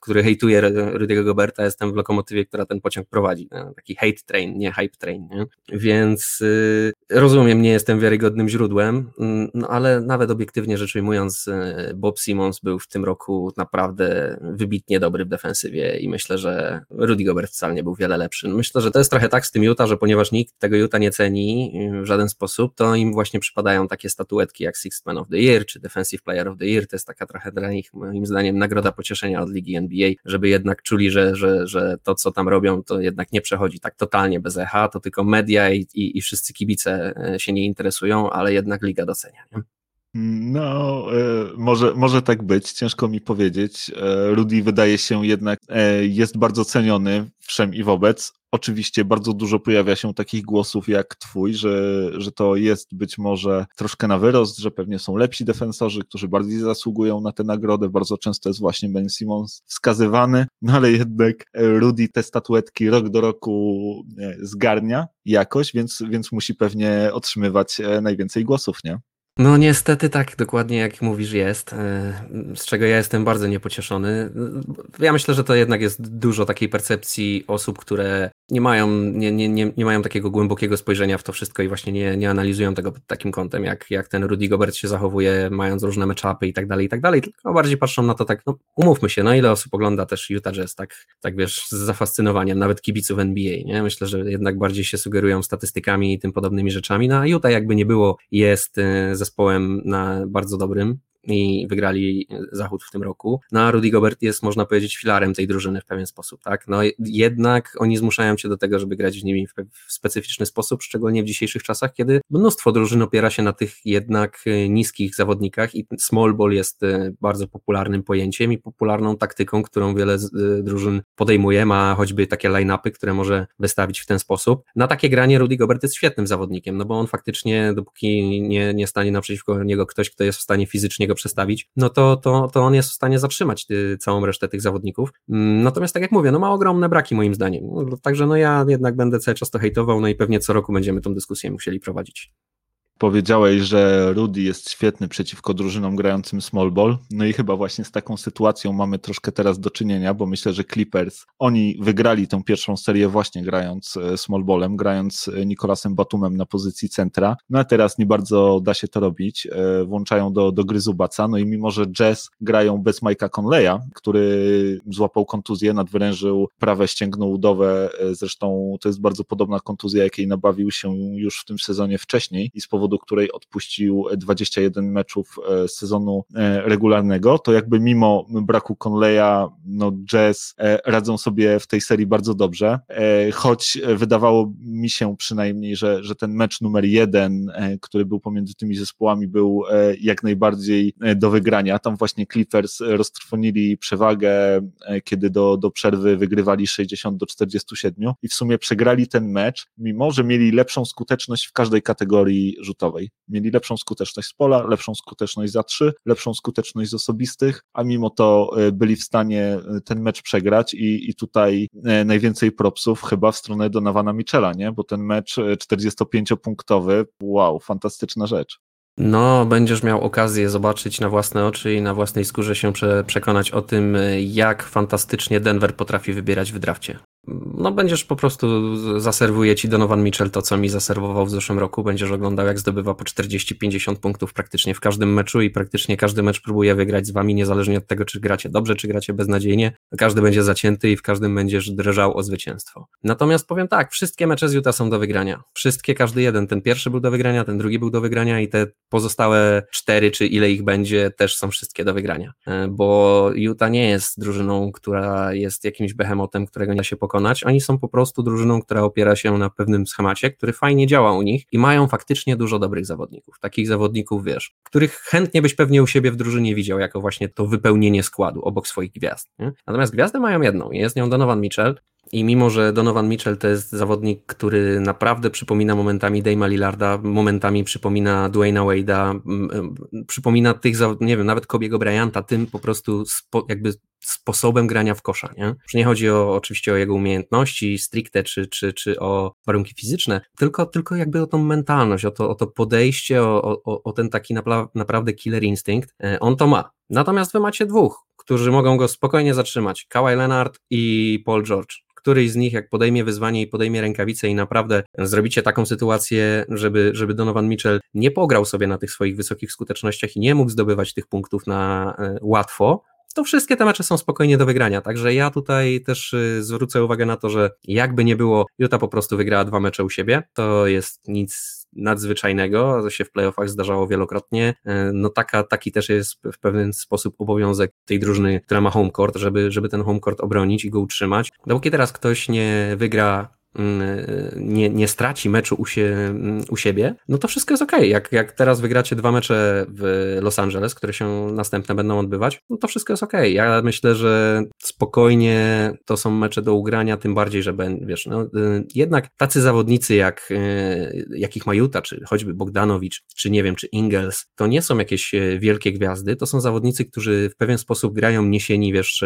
który hejtuje Rudy'ego Goberta, jestem w lokomotywie, która ten pociąg prowadzi. Taki hate train, nie hype train, nie? Więc rozumiem, nie jestem wiarygodnym źródłem, no ale nawet obiektywnie rzecz ujmując, Bob Simmons był w tym roku naprawdę wybitnie dobry w defensywie i myślę, że Rudy Gobert wcale nie był wiele lepszy. Myślę, że to jest trochę tak z tym Utah, że ponieważ nikt tego Utah nie ceni w żaden sposób, to im właśnie przypadają takie statuetki jak Sixth Man of the Year czy Defensive Player of the Year, to jest taka trochę dla nich moim zdaniem nagroda pocieszenia od ligi NBA, żeby jednak czuli, że to co tam robią to jednak nie przechodzi tak totalnie bez echa, to tylko media i wszyscy kibice się nie interesują, ale jednak liga docenia, nie? No, może tak być, ciężko mi powiedzieć. Rudy wydaje się jednak, jest bardzo ceniony wszem i wobec. Oczywiście bardzo dużo pojawia się takich głosów jak twój, że to jest być może troszkę na wyrost, że pewnie są lepsi defensorzy, którzy bardziej zasługują na tę nagrodę. Bardzo często jest właśnie Ben Simmons wskazywany, no ale jednak Rudy te statuetki rok do roku zgarnia jakoś, więc musi pewnie otrzymywać najwięcej głosów, nie? No niestety tak, dokładnie jak mówisz jest, z czego ja jestem bardzo niepocieszony. Ja myślę, że to jednak jest dużo takiej percepcji osób, które nie mają takiego głębokiego spojrzenia w to wszystko i właśnie nie analizują tego pod takim kątem, jak ten Rudy Gobert się zachowuje, mając różne matchupy i tak dalej, tylko bardziej patrzą na to tak, no umówmy się, ile osób ogląda też Utah Jazz, tak wiesz, z zafascynowaniem, nawet kibiców NBA, nie? Myślę, że jednak bardziej się sugerują statystykami i tym podobnymi rzeczami, no a Utah jakby nie było, jest zespołem na bardzo dobrym i wygrali Zachód w tym roku. No a Rudy Gobert jest, można powiedzieć, filarem tej drużyny w pewien sposób, tak? No jednak oni zmuszają cię do tego, żeby grać z nimi w specyficzny sposób, szczególnie w dzisiejszych czasach, kiedy mnóstwo drużyn opiera się na tych jednak niskich zawodnikach i small ball jest bardzo popularnym pojęciem i popularną taktyką, którą wiele drużyn podejmuje, ma choćby takie line-upy, które może wystawić w ten sposób. Na takie granie Rudy Gobert jest świetnym zawodnikiem, no bo on faktycznie, dopóki nie stanie naprzeciwko niego ktoś, kto jest w stanie fizycznie go przestawić, no to on jest w stanie zatrzymać całą resztę tych zawodników. Natomiast tak jak mówię, no ma ogromne braki moim zdaniem. Także no ja jednak będę cały czas to hejtował, no i pewnie co roku będziemy tą dyskusję musieli prowadzić. Powiedziałeś, że Rudy jest świetny przeciwko drużynom grającym small ball, no i chyba właśnie z taką sytuacją mamy troszkę teraz do czynienia, bo myślę, że Clippers, oni wygrali tą pierwszą serię właśnie grając small ballem, grając Nicolasem Batumem na pozycji centra, no a teraz nie bardzo da się to robić, włączają do gry Zubaca, no i mimo, że Jazz grają bez Mike'a Conleya, który złapał kontuzję, nadwyrężył prawe ścięgno udowe, zresztą to jest bardzo podobna kontuzja, jakiej nabawił się już w tym sezonie wcześniej i z powodu której odpuścił 21 meczów z sezonu regularnego, to jakby mimo braku Conleya, no Jazz radzą sobie w tej serii bardzo dobrze, choć wydawało mi się przynajmniej, że ten mecz numer 1, który był pomiędzy tymi zespołami, był jak najbardziej do wygrania. Tam właśnie Clippers roztrwonili przewagę, kiedy do przerwy wygrywali 60-47 i w sumie przegrali ten mecz, mimo że mieli lepszą skuteczność w każdej kategorii rzutu. Mieli lepszą skuteczność z pola, lepszą skuteczność za 3, lepszą skuteczność z osobistych, a mimo to byli w stanie ten mecz przegrać i tutaj najwięcej propsów chyba w stronę Donovana Mitchella, nie? Bo ten mecz 45-punktowy, wow, fantastyczna rzecz. No, będziesz miał okazję zobaczyć na własne oczy i na własnej skórze się przekonać o tym, jak fantastycznie Denver potrafi wybierać w drafcie. No będziesz po prostu, zaserwuje ci Donovan Mitchell to, co mi zaserwował w zeszłym roku, będziesz oglądał, jak zdobywa po 40-50 punktów praktycznie w każdym meczu i praktycznie każdy mecz próbuje wygrać z wami, niezależnie od tego, czy gracie dobrze, czy gracie beznadziejnie, każdy będzie zacięty i w każdym będziesz drżał o zwycięstwo. Natomiast powiem tak, wszystkie mecze z Utah są do wygrania, wszystkie, każdy jeden, ten pierwszy był do wygrania, ten drugi był do wygrania i te pozostałe 4, czy ile ich będzie, też są wszystkie do wygrania, bo Utah nie jest drużyną, która jest jakimś behemotem, którego nie da się pokonać. Oni są po prostu drużyną, która opiera się na pewnym schemacie, który fajnie działa u nich i mają faktycznie dużo dobrych zawodników. Takich zawodników, wiesz, których chętnie byś pewnie u siebie w drużynie widział jako właśnie to wypełnienie składu obok swoich gwiazd. Nie? Natomiast gwiazdy mają jedną, jest nią Donovan Mitchell. I mimo, że Donovan Mitchell to jest zawodnik, który naprawdę przypomina momentami Dame'a Lillarda, momentami przypomina Dwayna Wade'a, przypomina tych, nie wiem, nawet Kobe'ego Bryanta, tym po prostu jakby sposobem grania w kosza, nie? Już nie chodzi oczywiście o jego umiejętności stricte, czy o warunki fizyczne, tylko jakby o tą mentalność, o to podejście, o ten taki naprawdę killer instynkt. On to ma. Natomiast wy macie dwóch, którzy mogą go spokojnie zatrzymać. Kawhi Leonard i Paul George. Któryś z nich, jak podejmie wyzwanie i podejmie rękawice i naprawdę zrobicie taką sytuację, żeby Donovan Mitchell nie pograł sobie na tych swoich wysokich skutecznościach i nie mógł zdobywać tych punktów na łatwo, to wszystkie te mecze są spokojnie do wygrania. Także ja tutaj też zwrócę uwagę na to, że jakby nie było, Utah po prostu wygrała 2 mecze u siebie. To jest nic nadzwyczajnego, co się w playoffach zdarzało wielokrotnie. No taki też jest w pewien sposób obowiązek tej drużyny, która ma home court, żeby ten home court obronić i go utrzymać. Dopóki teraz ktoś nie wygra, nie straci meczu u siebie, no to wszystko jest okej. Jak teraz wygracie 2 mecze w Los Angeles, które się następne będą odbywać, no to wszystko jest okej. Ja myślę, że spokojnie to są mecze do ugrania, tym bardziej, że wiesz, no, jednak tacy zawodnicy jakich ma Utah, czy choćby Bogdanowicz, czy nie wiem, czy Ingles, to nie są jakieś wielkie gwiazdy, to są zawodnicy, którzy w pewien sposób grają niesieni, wiesz,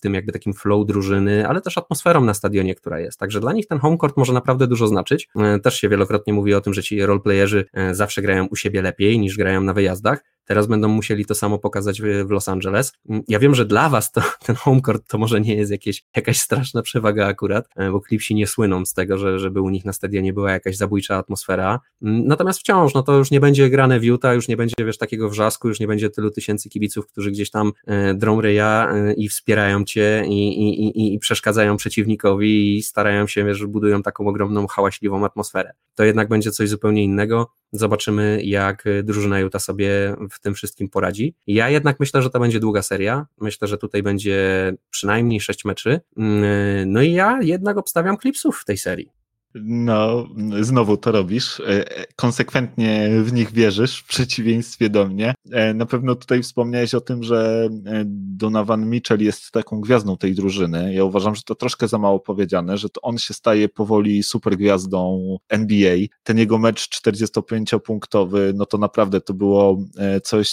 tym jakby takim flow drużyny, ale też atmosferą na stadionie, która jest. Także dla nich ten ten homecourt może naprawdę dużo znaczyć. Też się wielokrotnie mówi o tym, że ci roleplayerzy zawsze grają u siebie lepiej niż grają na wyjazdach. Teraz będą musieli to samo pokazać w Los Angeles. Ja wiem, że dla was to, ten homecourt to może nie jest jakaś straszna przewaga akurat, bo Clipsi nie słyną z tego, żeby u nich na stadionie była jakaś zabójcza atmosfera. Natomiast wciąż, no to już nie będzie grane w Utah, już nie będzie, wiesz, takiego wrzasku, już nie będzie tylu tysięcy kibiców, którzy gdzieś tam drą ryja i wspierają cię i przeszkadzają przeciwnikowi i starają się, wiesz, budują taką ogromną, hałaśliwą atmosferę. To jednak będzie coś zupełnie innego. Zobaczymy, jak drużyna Utah sobie w tym wszystkim poradzi. Ja jednak myślę, że to będzie długa seria. Myślę, że tutaj będzie przynajmniej 6 meczy. No i ja jednak obstawiam Clipsów w tej serii. No, znowu to robisz. Konsekwentnie w nich wierzysz, w przeciwieństwie do mnie. Na pewno tutaj wspomniałeś o tym, że Donovan Mitchell jest taką gwiazdą tej drużyny. Ja uważam, że to troszkę za mało powiedziane, że to on się staje powoli supergwiazdą NBA. Ten jego mecz 45-punktowy, no to naprawdę to było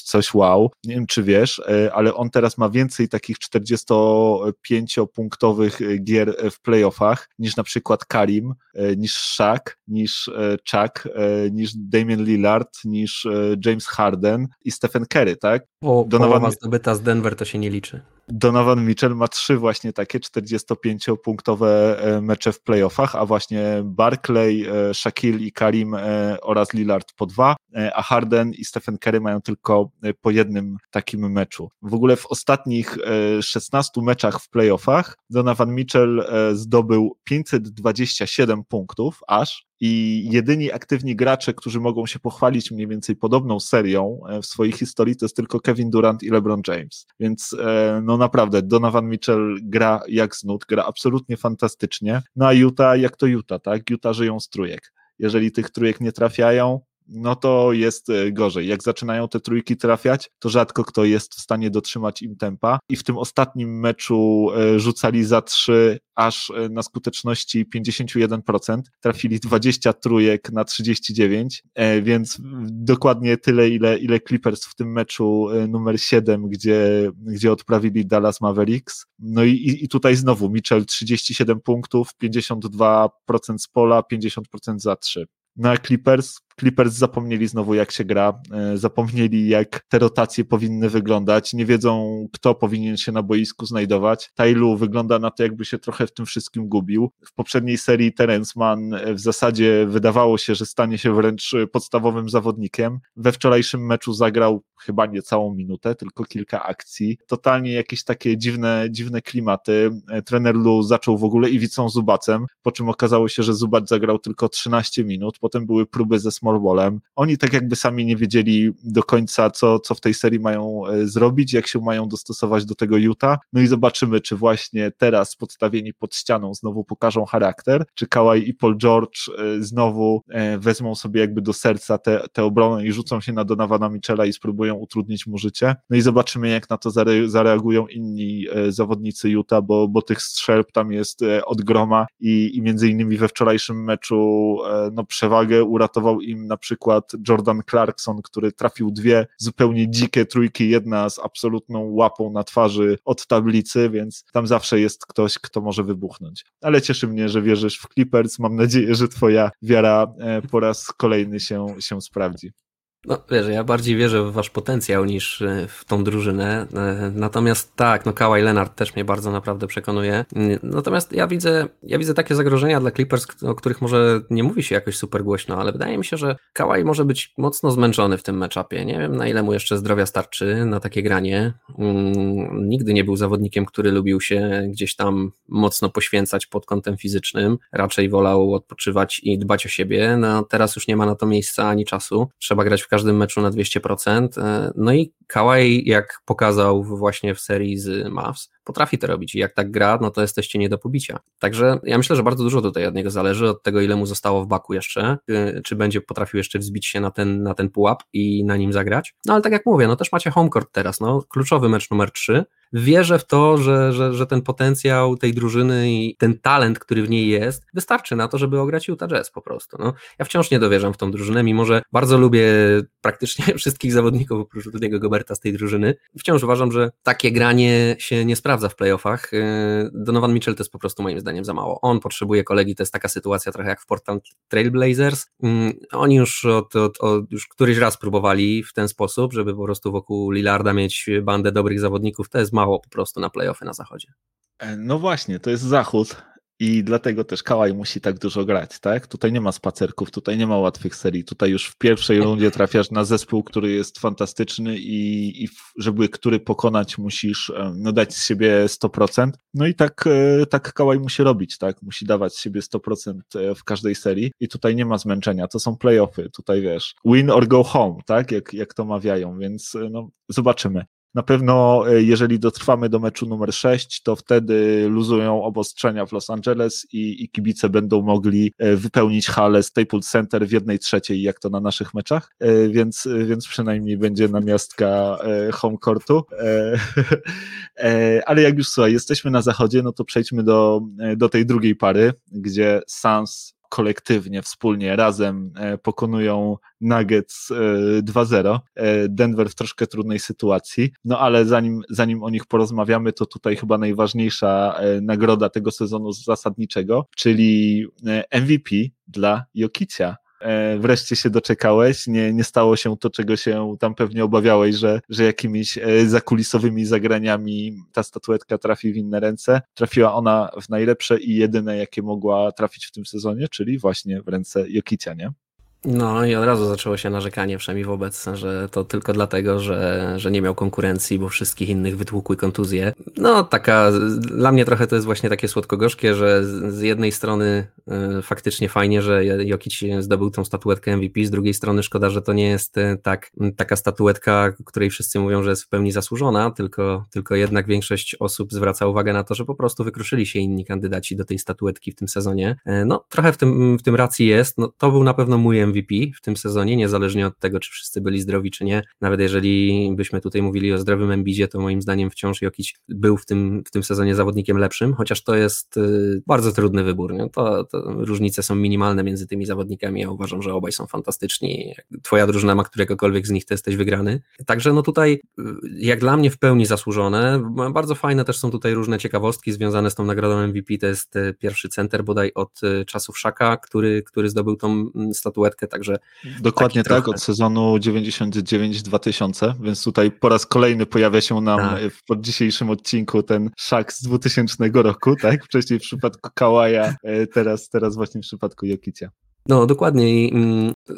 coś wow. Nie wiem, czy wiesz, ale on teraz ma więcej takich 45-punktowych gier w playoffach niż na przykład Karim, niż Shaq, niż Chuck, niż Damian Lillard, niż James Harden i Stephen Curry, tak? Połowa zdobyta z Denver to się nie liczy. Donovan Mitchell ma 3 właśnie takie 45-punktowe mecze w playoffach, a właśnie Barkley, Shaquille i Karim oraz Lillard po 2, a Harden i Stephen Curry mają tylko po jednym takim meczu. W ogóle w ostatnich 16 meczach w playoffach Donovan Mitchell zdobył 527 punktów aż, i jedyni aktywni gracze, którzy mogą się pochwalić mniej więcej podobną serią w swojej historii, to jest tylko Kevin Durant i LeBron James, więc no naprawdę Donovan Mitchell gra jak z nut, gra absolutnie fantastycznie, no a Utah jak to Utah, tak? Utah żyją z trójek, jeżeli tych trójek nie trafiają, no to jest gorzej. Jak zaczynają te trójki trafiać, to rzadko kto jest w stanie dotrzymać im tempa i w tym ostatnim meczu rzucali za 3 aż na skuteczności 51%, trafili 20 trójek na 39, więc dokładnie tyle, ile Clippers w tym meczu numer 7, gdzie odprawili Dallas Mavericks. No i tutaj znowu Mitchell 37 punktów, 52% z pola, 50% za 3. No a Clippers zapomnieli znowu jak się gra, zapomnieli jak te rotacje powinny wyglądać, nie wiedzą kto powinien się na boisku znajdować. Ty Lue wygląda na to jakby się trochę w tym wszystkim gubił. W poprzedniej serii Terence Mann w zasadzie wydawało się, że stanie się wręcz podstawowym zawodnikiem. We wczorajszym meczu zagrał chyba nie całą minutę, tylko kilka akcji. Totalnie jakieś takie dziwne klimaty. Trener Lue zaczął w ogóle Iwicą Zubacem, po czym okazało się, że Zubac zagrał tylko 13 minut, potem były próby ze Smallballem. Oni tak jakby sami nie wiedzieli do końca, co w tej serii mają zrobić, jak się mają dostosować do tego Utah. No i zobaczymy, czy właśnie teraz podstawieni pod ścianą znowu pokażą charakter, czy Kawhi i Paul George znowu wezmą sobie jakby do serca tę obronę i rzucą się na Donovana Mitchella i spróbują utrudnić mu życie. No i zobaczymy, jak na to zareagują inni zawodnicy Utah, bo tych strzelb tam jest od groma i między innymi we wczorajszym meczu no przewagę uratował im na przykład Jordan Clarkson, który trafił 2 zupełnie dzikie trójki, jedna z absolutną łapą na twarzy od tablicy, więc tam zawsze jest ktoś, kto może wybuchnąć. Ale cieszy mnie, że wierzysz w Clippers. Mam nadzieję, że twoja wiara po raz kolejny się sprawdzi. No wiesz, ja bardziej wierzę w wasz potencjał niż w tą drużynę, natomiast tak, no Kawhi Leonard też mnie bardzo naprawdę przekonuje, natomiast ja widzę takie zagrożenia dla Clippers, o których może nie mówi się jakoś super głośno, ale wydaje mi się, że Kawhi może być mocno zmęczony w tym meczapie, nie wiem na ile mu jeszcze zdrowia starczy na takie granie, nigdy nie był zawodnikiem, który lubił się gdzieś tam mocno poświęcać pod kątem fizycznym, raczej wolał odpoczywać i dbać o siebie, no teraz już nie ma na to miejsca ani czasu, trzeba grać w każdym meczu na 200%, no i Kawhi, jak pokazał właśnie w serii z Mavs, potrafi to robić i jak tak gra, no to jesteście nie do pobicia. Także ja myślę, że bardzo dużo tutaj od niego zależy, od tego ile mu zostało w baku jeszcze, czy będzie potrafił jeszcze wzbić się na ten pułap i na nim zagrać. No ale tak jak mówię, no też macie homecourt teraz, no kluczowy mecz numer 3, Wierzę w to, że ten potencjał tej drużyny i ten talent, który w niej jest, wystarczy na to, żeby ograć Utah Jazz po prostu. No, ja wciąż nie dowierzam w tą drużynę, mimo że bardzo lubię praktycznie wszystkich zawodników oprócz Rudy'ego Goberta z tej drużyny. Wciąż uważam, że takie granie się nie sprawdza w playoffach. Donovan Mitchell to jest po prostu moim zdaniem za mało. On potrzebuje kolegi, to jest taka sytuacja trochę jak w Portland Trail Blazers. Oni już już któryś raz próbowali w ten sposób, żeby po prostu wokół Lillarda mieć bandę dobrych zawodników. To jest mało po prostu na play-offy na zachodzie. No właśnie, to jest zachód i dlatego też Kawhi musi tak dużo grać, tak? Tutaj nie ma spacerków, tutaj nie ma łatwych serii, tutaj już w pierwszej rundzie trafiasz na zespół, który jest fantastyczny i żeby który pokonać musisz dać z siebie 100%. No i tak Kawhi musi robić, tak? Musi dawać z siebie 100% w każdej serii i tutaj nie ma zmęczenia, to są play-offy, tutaj wiesz, win or go home, tak? Jak to mawiają, więc no, zobaczymy. Na pewno jeżeli dotrwamy do meczu numer 6, to wtedy luzują obostrzenia w Los Angeles i kibice będą mogli wypełnić halę Staples Center w 1/3, jak to na naszych meczach, więc przynajmniej będzie namiastka home courtu. Ale jak już, słuchaj, jesteśmy na zachodzie, no to przejdźmy do tej drugiej pary, gdzie Suns kolektywnie, wspólnie, razem pokonują Nuggets 2-0. Denver w troszkę trudnej sytuacji, no ale zanim o nich porozmawiamy, to tutaj chyba najważniejsza nagroda tego sezonu zasadniczego, czyli MVP dla Jokicia. Wreszcie się doczekałeś, nie stało się to, czego się tam pewnie obawiałeś, że jakimiś zakulisowymi zagraniami ta statuetka trafi w inne ręce. Trafiła ona w najlepsze i jedyne, jakie mogła trafić w tym sezonie, czyli właśnie w ręce Jokicia, nie? No i od razu zaczęło się narzekanie, przynajmniej wobec, że to tylko dlatego, że nie miał konkurencji, bo wszystkich innych wytłukły kontuzje. No taka, dla mnie trochę to jest właśnie takie słodko-gorzkie, że z jednej strony faktycznie fajnie, że Jokić zdobył tą statuetkę MVP, z drugiej strony szkoda, że to nie jest taka statuetka, której wszyscy mówią, że jest w pełni zasłużona, tylko jednak większość osób zwraca uwagę na to, że po prostu wykruszyli się inni kandydaci do tej statuetki w tym sezonie. No trochę w tym racji jest, no to był na pewno mój MVP w tym sezonie, niezależnie od tego, czy wszyscy byli zdrowi, czy nie. Nawet jeżeli byśmy tutaj mówili o zdrowym Embiidzie, to moim zdaniem wciąż Jokić był w tym sezonie zawodnikiem lepszym, chociaż to jest bardzo trudny wybór. No to różnice są minimalne między tymi zawodnikami. Ja uważam, że obaj są fantastyczni. Jak twoja drużyna ma któregokolwiek z nich, to jesteś wygrany. Także no tutaj, jak dla mnie, w pełni zasłużone. Bardzo fajne też są tutaj różne ciekawostki związane z tą nagrodą MVP. To jest pierwszy center bodaj od czasów Shaka, który zdobył tą statuetkę. Także dokładnie tak, trochę od sezonu 99-2000, więc tutaj po raz kolejny pojawia się nam w dzisiejszym odcinku ten szak z 2000 roku, tak? Wcześniej w przypadku Kawaja, teraz właśnie w przypadku Jokicia. No dokładnie,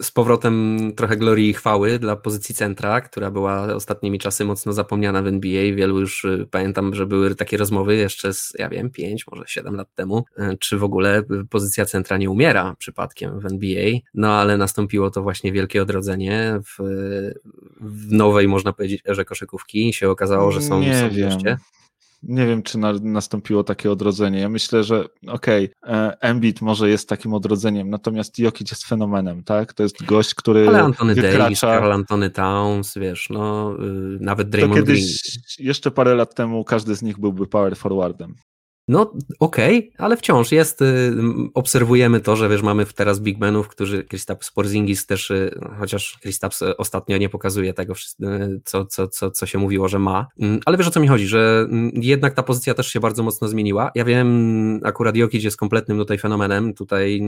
z powrotem trochę glorii i chwały dla pozycji centra, która była ostatnimi czasy mocno zapomniana w NBA. Wielu już pamiętam, że były takie rozmowy jeszcze z, 5, może 7 lat temu, czy w ogóle pozycja centra nie umiera przypadkiem w NBA, no ale nastąpiło to właśnie wielkie odrodzenie w nowej, można powiedzieć, erze koszykówki. Się okazało, że są wreszcie. Nie wiem, czy nastąpiło takie odrodzenie. Ja myślę, że Embiid może jest takim odrodzeniem, natomiast Jokić jest fenomenem, tak? To jest gość, który ale Anthony wykracza... Davis, Karl Anthony Towns, wiesz, no nawet Draymond Green. Jeszcze parę lat temu każdy z nich byłby power forwardem. No okej, ale wciąż jest, obserwujemy to, że wiesz, mamy teraz big manów, którzy Kristaps Porzingis też, chociaż Kristaps ostatnio nie pokazuje tego, co się mówiło, że ma, ale wiesz, o co mi chodzi, że jednak ta pozycja też się bardzo mocno zmieniła. Ja wiem, akurat Jokić jest kompletnym tutaj fenomenem, tutaj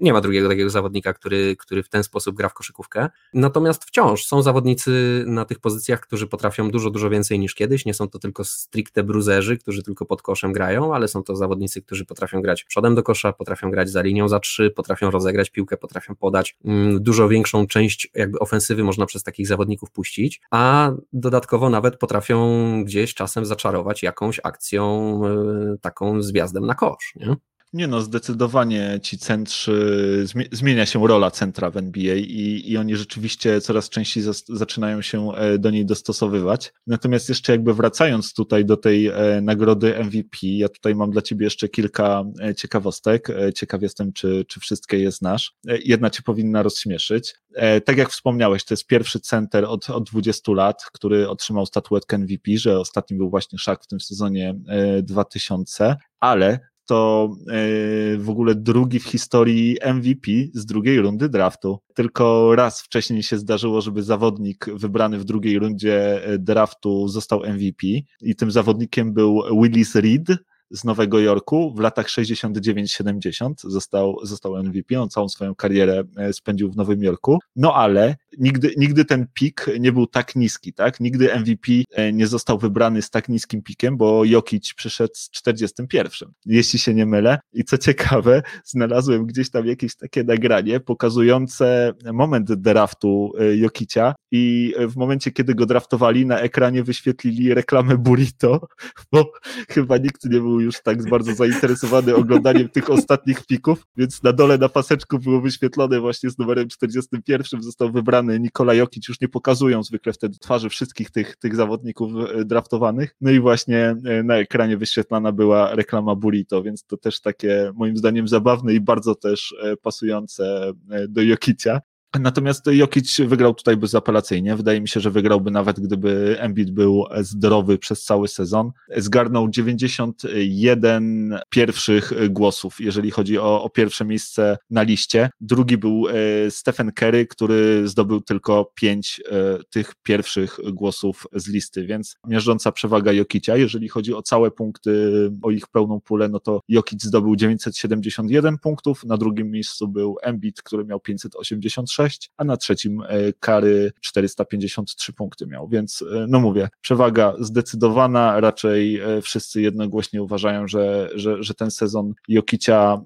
nie ma drugiego takiego zawodnika, który w ten sposób gra w koszykówkę, natomiast wciąż są zawodnicy na tych pozycjach, którzy potrafią dużo więcej niż kiedyś, nie są to tylko stricte bruzerzy, którzy tylko pod koszem grają, ale są to zawodnicy, którzy potrafią grać przodem do kosza, potrafią grać za linią za trzy, potrafią rozegrać piłkę, potrafią podać. Dużo większą część jakby ofensywy można przez takich zawodników puścić, a dodatkowo nawet potrafią gdzieś czasem zaczarować jakąś akcją taką z wjazdem na kosz, nie? Nie no, zdecydowanie ci centrzy, zmienia się rola centra w NBA i oni rzeczywiście coraz częściej zaczynają się do niej dostosowywać. Natomiast jeszcze jakby wracając tutaj do tej nagrody MVP, ja tutaj mam dla ciebie jeszcze kilka ciekawostek. Ciekaw jestem, czy wszystkie je znasz. Jedna cię powinna rozśmieszyć. Tak jak wspomniałeś, to jest pierwszy center od 20 lat, który otrzymał statuetkę MVP, że ostatnim był właśnie Shaq w tym sezonie 2000, ale to w ogóle drugi w historii MVP z drugiej rundy draftu. Tylko raz wcześniej się zdarzyło, żeby zawodnik wybrany w drugiej rundzie draftu został MVP i tym zawodnikiem był Willis Reed z Nowego Jorku w latach 69-70 został MVP, on całą swoją karierę spędził w Nowym Jorku, no ale nigdy ten pik nie był tak niski, tak? Nigdy MVP nie został wybrany z tak niskim pikiem, bo Jokić przyszedł z 41, jeśli się nie mylę. I co ciekawe, znalazłem gdzieś tam jakieś takie nagranie pokazujące moment draftu Jokicia i w momencie, kiedy go draftowali, na ekranie wyświetlili reklamę burrito, bo chyba nikt nie był już tak bardzo zainteresowany oglądaniem tych ostatnich pików, więc na dole na paseczku było wyświetlone właśnie z numerem 41 został wybrany Nikola Jokić, już nie pokazują zwykle wtedy twarzy wszystkich tych zawodników draftowanych, no i właśnie na ekranie wyświetlana była reklama burrito, więc to też takie moim zdaniem zabawne i bardzo też pasujące do Jokicia. Natomiast Jokić wygrał tutaj bezapelacyjnie. Wydaje mi się, że wygrałby nawet gdyby Embiid był zdrowy przez cały sezon. Zgarnął 91 pierwszych głosów, jeżeli chodzi o pierwsze miejsce na liście. Drugi był Stephen Curry, który zdobył tylko 5 tych pierwszych głosów z listy, więc miażdżąca przewaga Jokicia. Jeżeli chodzi o całe punkty, o ich pełną pulę, no to Jokić zdobył 971 punktów. Na drugim miejscu był Embiid, który miał 586, a na trzecim Curry 453 punkty miał, więc no mówię, przewaga zdecydowana, raczej wszyscy jednogłośnie uważają, że ten sezon Jokicia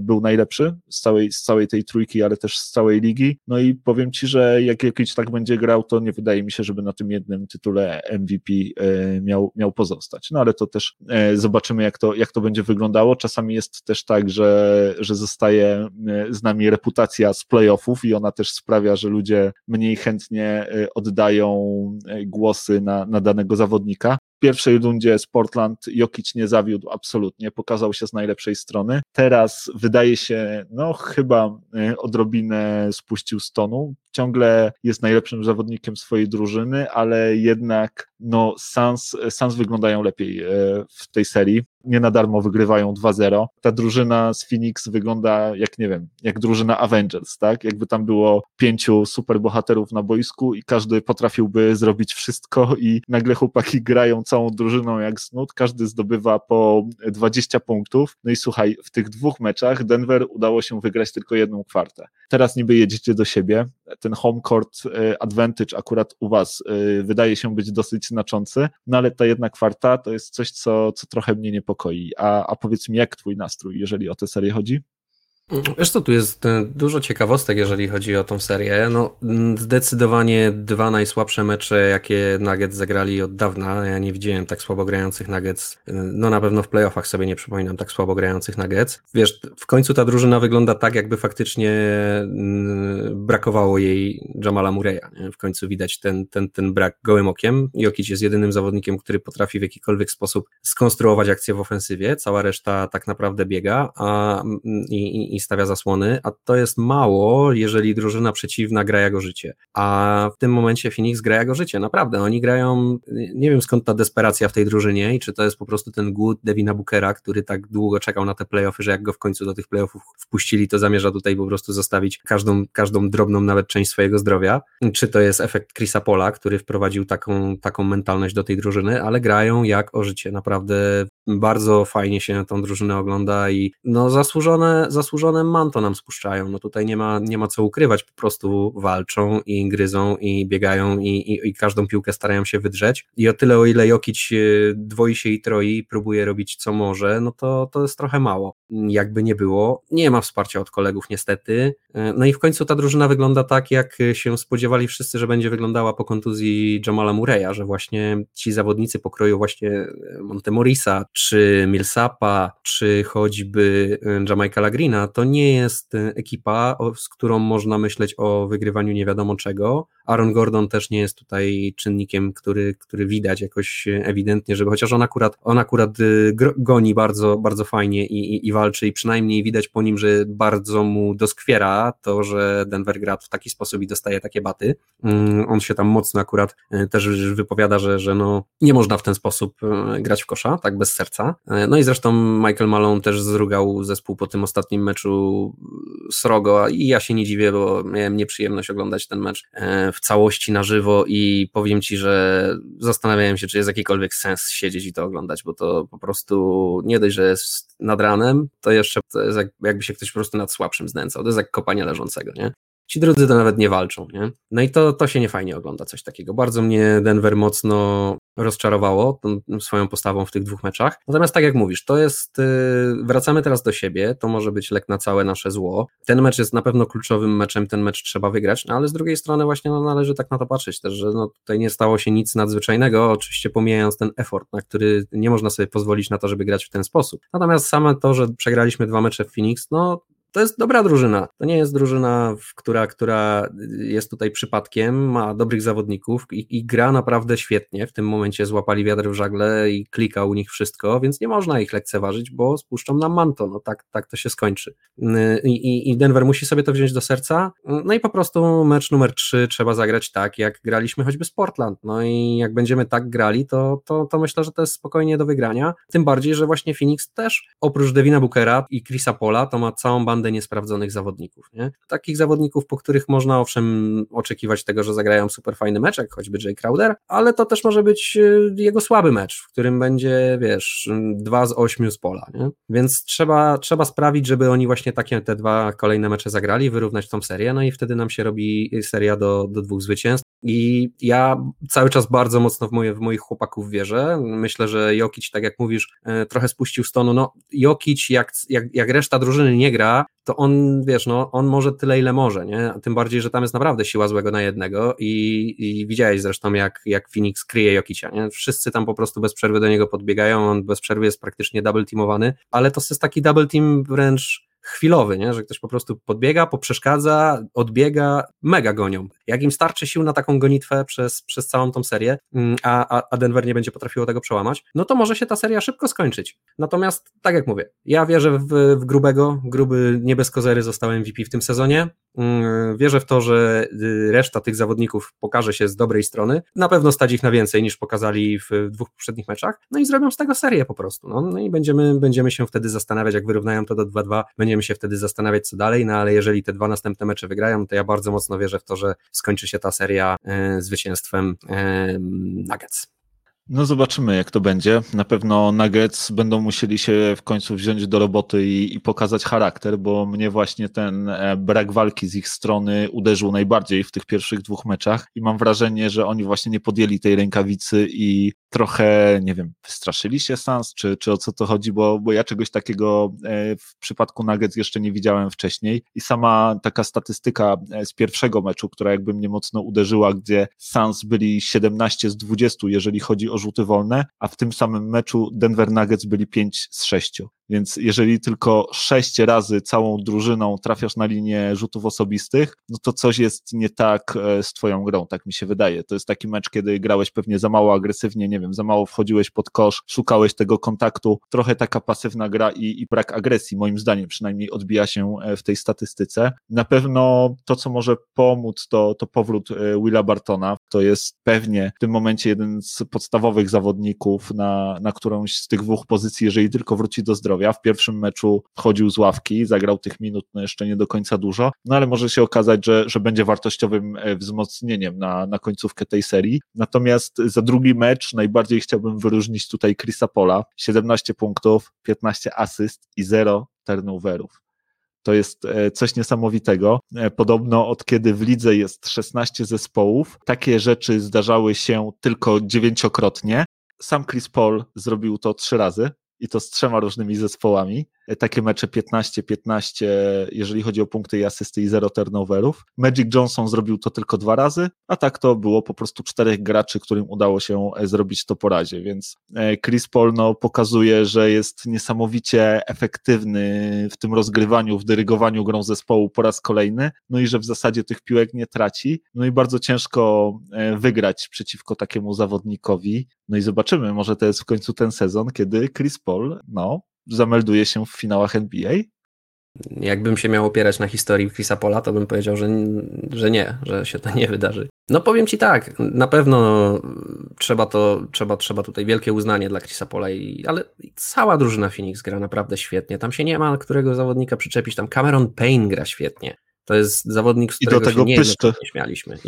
był najlepszy z całej tej trójki, ale też z całej ligi, no i powiem ci, że jak Jokić tak będzie grał, to nie wydaje mi się, żeby na tym jednym tytule MVP miał pozostać, no ale to też zobaczymy, jak to będzie wyglądało. Czasami jest też tak, że zostaje z nami reputacja z playoffów i ona też sprawia, że ludzie mniej chętnie oddają głosy na danego zawodnika. W pierwszej rundzie z Portland Jokić nie zawiódł absolutnie, pokazał się z najlepszej strony. Teraz wydaje się, no chyba odrobinę spuścił z tonu. Ciągle jest najlepszym zawodnikiem swojej drużyny, ale jednak no Suns wyglądają lepiej w tej serii. Nie na darmo wygrywają 2-0. Ta drużyna z Phoenix wygląda jak, nie wiem, jak drużyna Avengers, tak? Jakby tam było 5 superbohaterów na boisku i każdy potrafiłby zrobić wszystko i nagle chłopaki grają całą drużyną jak snut, każdy zdobywa po 20 punktów. No i słuchaj, w tych 2 meczach Denver udało się wygrać tylko 1 kwartę. Teraz niby jedziecie do siebie, ten home court advantage akurat u was wydaje się być dosyć znaczący, no ale ta 1 kwarta to jest coś, co trochę mnie niepokoi. A powiedz mi, jak twój nastrój, jeżeli o tę serię chodzi? Wiesz co, tu jest dużo ciekawostek, jeżeli chodzi o tą serię. No, zdecydowanie 2 najsłabsze mecze, jakie Nuggets zagrali od dawna. Ja nie widziałem tak słabo grających Nuggets. No na pewno w playoffach sobie nie przypominam tak słabo grających Nuggets. Wiesz, w końcu ta drużyna wygląda tak, jakby faktycznie brakowało jej Jamala Murray'a. W końcu widać ten brak gołym okiem. Jokić jest jedynym zawodnikiem, który potrafi w jakikolwiek sposób skonstruować akcję w ofensywie. Cała reszta tak naprawdę biega i stawia zasłony, a to jest mało, jeżeli drużyna przeciwna gra jak o życie. A w tym momencie Phoenix gra jak o życie, naprawdę. Oni grają, nie wiem skąd ta desperacja w tej drużynie i czy to jest po prostu ten głód Devina Bookera, który tak długo czekał na te playoffy, że jak go w końcu do tych playoffów wpuścili, to zamierza tutaj po prostu zostawić każdą drobną nawet część swojego zdrowia. Czy to jest efekt Chrisa Paula, który wprowadził taką mentalność do tej drużyny, ale grają jak o życie, naprawdę bardzo fajnie się tą drużynę ogląda i no zasłużone Johnem Manto nam spuszczają, no tutaj nie ma co ukrywać, po prostu walczą i gryzą i biegają i każdą piłkę starają się wydrzeć i o tyle, o ile Jokić dwoi się i troi i próbuje robić co może, no to jest trochę mało, jakby nie było, nie ma wsparcia od kolegów niestety, no i w końcu ta drużyna wygląda tak, jak się spodziewali wszyscy, że będzie wyglądała po kontuzji Jamala Murraya, że właśnie ci zawodnicy pokroju właśnie Montemorisa, czy Millsapa, czy choćby Jamaicala Greena, to nie jest ekipa, z którą można myśleć o wygrywaniu nie wiadomo czego. Aaron Gordon też nie jest tutaj czynnikiem, który widać jakoś ewidentnie, żeby chociaż on akurat goni bardzo, bardzo fajnie i walczy i przynajmniej widać po nim, że bardzo mu doskwiera to, że Denver gra w taki sposób i dostaje takie baty. On się tam mocno akurat też wypowiada, że no, nie można w ten sposób grać w kosza, tak bez serca. No i zresztą Michael Malone też zrugał zespół po tym ostatnim meczu srogo i ja się nie dziwię, bo miałem nieprzyjemność oglądać ten mecz w całości na żywo i powiem Ci, że zastanawiałem się, czy jest jakikolwiek sens siedzieć i to oglądać, bo to po prostu nie dość, że jest nad ranem, to jeszcze to jest jakby się ktoś po prostu nad słabszym znęcał, to jest jak kopanie leżącego, nie? Ci drodzy to nawet nie walczą, nie? No i to się nie fajnie ogląda, coś takiego. Bardzo mnie Denver mocno rozczarowało tą swoją postawą w tych dwóch meczach. Natomiast tak jak mówisz, to jest, wracamy teraz do siebie, to może być lek na całe nasze zło. Ten mecz jest na pewno kluczowym meczem, ten mecz trzeba wygrać, no ale z drugiej strony właśnie no, należy tak na to patrzeć też, że no, tutaj nie stało się nic nadzwyczajnego, oczywiście pomijając ten effort, na który nie można sobie pozwolić na to, żeby grać w ten sposób. Natomiast same to, że przegraliśmy 2 mecze w Phoenix, no to jest dobra drużyna, to nie jest drużyna, która jest tutaj przypadkiem, ma dobrych zawodników i gra naprawdę świetnie, w tym momencie złapali wiatr w żagle i klika u nich wszystko, więc nie można ich lekceważyć, bo spuszczą nam manto, no tak to się skończy. I Denver musi sobie to wziąć do serca, no i po prostu mecz numer 3 trzeba zagrać tak, jak graliśmy choćby z Portland, no i jak będziemy tak grali, to myślę, że to jest spokojnie do wygrania, tym bardziej, że właśnie Phoenix też, oprócz Devina Bookera i Chrisa Paula, to ma całą bandę niesprawdzonych zawodników, nie? Takich zawodników, po których można owszem oczekiwać tego, że zagrają super fajny mecz, jak choćby Jay Crowder, ale to też może być jego słaby mecz, w którym będzie, 2 z 8 z pola, nie? Więc trzeba sprawić, żeby oni właśnie takie te 2 kolejne mecze zagrali, wyrównać tą serię, no i wtedy nam się robi seria do 2 zwycięstw. I ja cały czas bardzo mocno w moich chłopaków wierzę. Myślę, że Jokić, tak jak mówisz, trochę spuścił z tonu. No, Jokić, jak reszta drużyny nie gra, to on, on może tyle, ile może, nie? Tym bardziej, że tam jest naprawdę siła złego na jednego i widziałeś zresztą, jak Phoenix kryje Jokicia, nie? Wszyscy tam po prostu bez przerwy do niego podbiegają, on bez przerwy jest praktycznie double teamowany, ale to jest taki double team wręcz chwilowy, nie? Że ktoś po prostu podbiega, poprzeszkadza, odbiega, mega gonią. Jak im starczy sił na taką gonitwę przez całą tą serię, a Denver nie będzie potrafiło tego przełamać, no to może się ta seria szybko skończyć. Natomiast, tak jak mówię, ja wierzę w Grubego, Gruby nie bez kozery został MVP w tym sezonie, wierzę w to, że reszta tych zawodników pokaże się z dobrej strony, na pewno stać ich na więcej niż pokazali w 2 poprzednich meczach, no i zrobią z tego serię po prostu, no i będziemy się wtedy zastanawiać, jak wyrównają to do 2-2, będziemy się wtedy zastanawiać co dalej, no ale jeżeli te 2 następne mecze wygrają, to ja bardzo mocno wierzę w to, że skończy się ta seria zwycięstwem Nuggets. No zobaczymy, jak to będzie. Na pewno Nuggets będą musieli się w końcu wziąć do roboty i pokazać charakter, bo mnie właśnie ten brak walki z ich strony uderzył najbardziej w tych pierwszych 2 meczach i mam wrażenie, że oni właśnie nie podjęli tej rękawicy i trochę, nie wiem, wystraszyli się Suns, czy o co to chodzi, bo ja czegoś takiego w przypadku Nuggets jeszcze nie widziałem wcześniej i sama taka statystyka z pierwszego meczu, która jakby mnie mocno uderzyła, gdzie Suns byli 17 z 20, jeżeli chodzi o rzuty wolne, a w tym samym meczu Denver Nuggets byli 5 z 6. Więc jeżeli tylko 6 razy całą drużyną trafiasz na linię rzutów osobistych, no to coś jest nie tak z twoją grą, tak mi się wydaje. To jest taki mecz, kiedy grałeś pewnie za mało agresywnie, nie wiem, za mało wchodziłeś pod kosz, szukałeś tego kontaktu, trochę taka pasywna gra i brak agresji, moim zdaniem przynajmniej odbija się w tej statystyce. Na pewno to, co może pomóc, to powrót Willa Bartona. To jest pewnie w tym momencie jeden z podstawowych zawodników na którąś z tych 2 pozycji, jeżeli tylko wróci do zdrowia. W pierwszym meczu chodził z ławki, zagrał tych minut no jeszcze nie do końca dużo, no ale może się okazać, że będzie wartościowym wzmocnieniem na końcówkę tej serii. Natomiast za drugi mecz najbardziej chciałbym wyróżnić tutaj Chrisa Paula, 17 punktów, 15 asyst i 0 turnoverów. To jest coś niesamowitego. Podobno od kiedy w lidze jest 16 zespołów, takie rzeczy zdarzały się tylko 9-krotnie. Sam Chris Paul zrobił to 3 razy i to z 3 różnymi zespołami. Takie mecze 15-15, jeżeli chodzi o punkty i asysty i 0 turnoverów. Magic Johnson zrobił to tylko 2 razy, a tak to było po prostu 4 graczy, którym udało się zrobić to po razie, więc Chris Paul pokazuje, że jest niesamowicie efektywny w tym rozgrywaniu, w dyrygowaniu grą zespołu po raz kolejny, i że w zasadzie tych piłek nie traci, i bardzo ciężko wygrać przeciwko takiemu zawodnikowi, i zobaczymy, może to jest w końcu ten sezon, kiedy Chris Paul, zamelduje się w finałach NBA? Jakbym się miał opierać na historii Chrisa Paula, to bym powiedział, że nie, że się to nie wydarzy. Powiem Ci tak, na pewno trzeba tutaj wielkie uznanie dla Chrisa Paula, ale cała drużyna Phoenix gra naprawdę świetnie. Tam się nie ma którego zawodnika przyczepić, tam Cameron Payne gra świetnie. To jest zawodnik, z którego się nie śmialiśmy.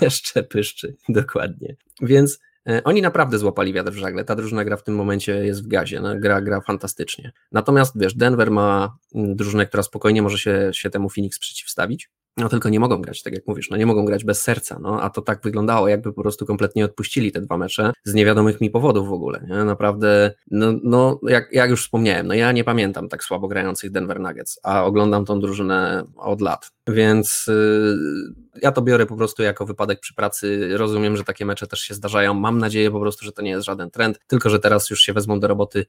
Jeszcze pyszczy, dokładnie. Więc oni naprawdę złapali wiatr w żagle, ta drużyna gra w tym momencie jest w gazie, gra fantastycznie. Natomiast Denver ma drużynę, która spokojnie może się temu Phoenix przeciwstawić, tylko nie mogą grać, tak jak mówisz, nie mogą grać bez serca, a to tak wyglądało, jakby po prostu kompletnie odpuścili te 2 mecze z niewiadomych mi powodów w ogóle, nie? Naprawdę, jak już wspomniałem, ja nie pamiętam tak słabo grających Denver Nuggets, a oglądam tą drużynę od lat, więc ja to biorę po prostu jako wypadek przy pracy, rozumiem, że takie mecze też się zdarzają, mam nadzieję po prostu, że to nie jest żaden trend, tylko że teraz już się wezmą do roboty,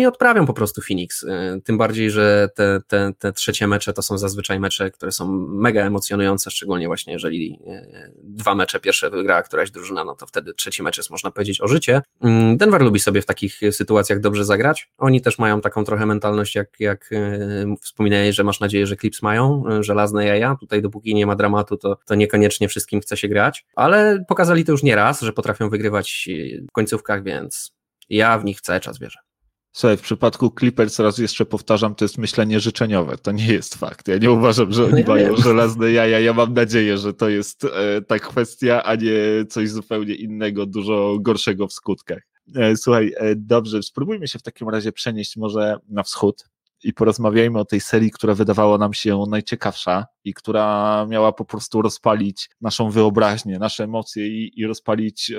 i odprawią po prostu Phoenix, tym bardziej, że te 3 mecze to są zazwyczaj mecze, które są mega emocjonujące, szczególnie właśnie jeżeli 2 mecze pierwsze wygrała któraś drużyna, to wtedy 3. mecz jest, można powiedzieć, o życie. Denver lubi sobie w takich sytuacjach dobrze zagrać, oni też mają taką trochę mentalność, jak wspominałeś, że masz nadzieję, że Clips mają żelazne jaja, tutaj dopóki nie ma dramatu, to niekoniecznie wszystkim chce się grać, ale pokazali to już nieraz, że potrafią wygrywać w końcówkach, więc ja w nich cały czas wierzę. Słuchaj, w przypadku Clippers, raz jeszcze powtarzam, to jest myślenie życzeniowe, to nie jest fakt. Ja nie uważam, że oni mają żelazne jaja, ja mam nadzieję, że to jest ta kwestia, a nie coś zupełnie innego, dużo gorszego w skutkach. Słuchaj, dobrze, spróbujmy się w takim razie przenieść może na wschód i porozmawiajmy o tej serii, która wydawała nam się najciekawsza i która miała po prostu rozpalić naszą wyobraźnię, nasze emocje i rozpalić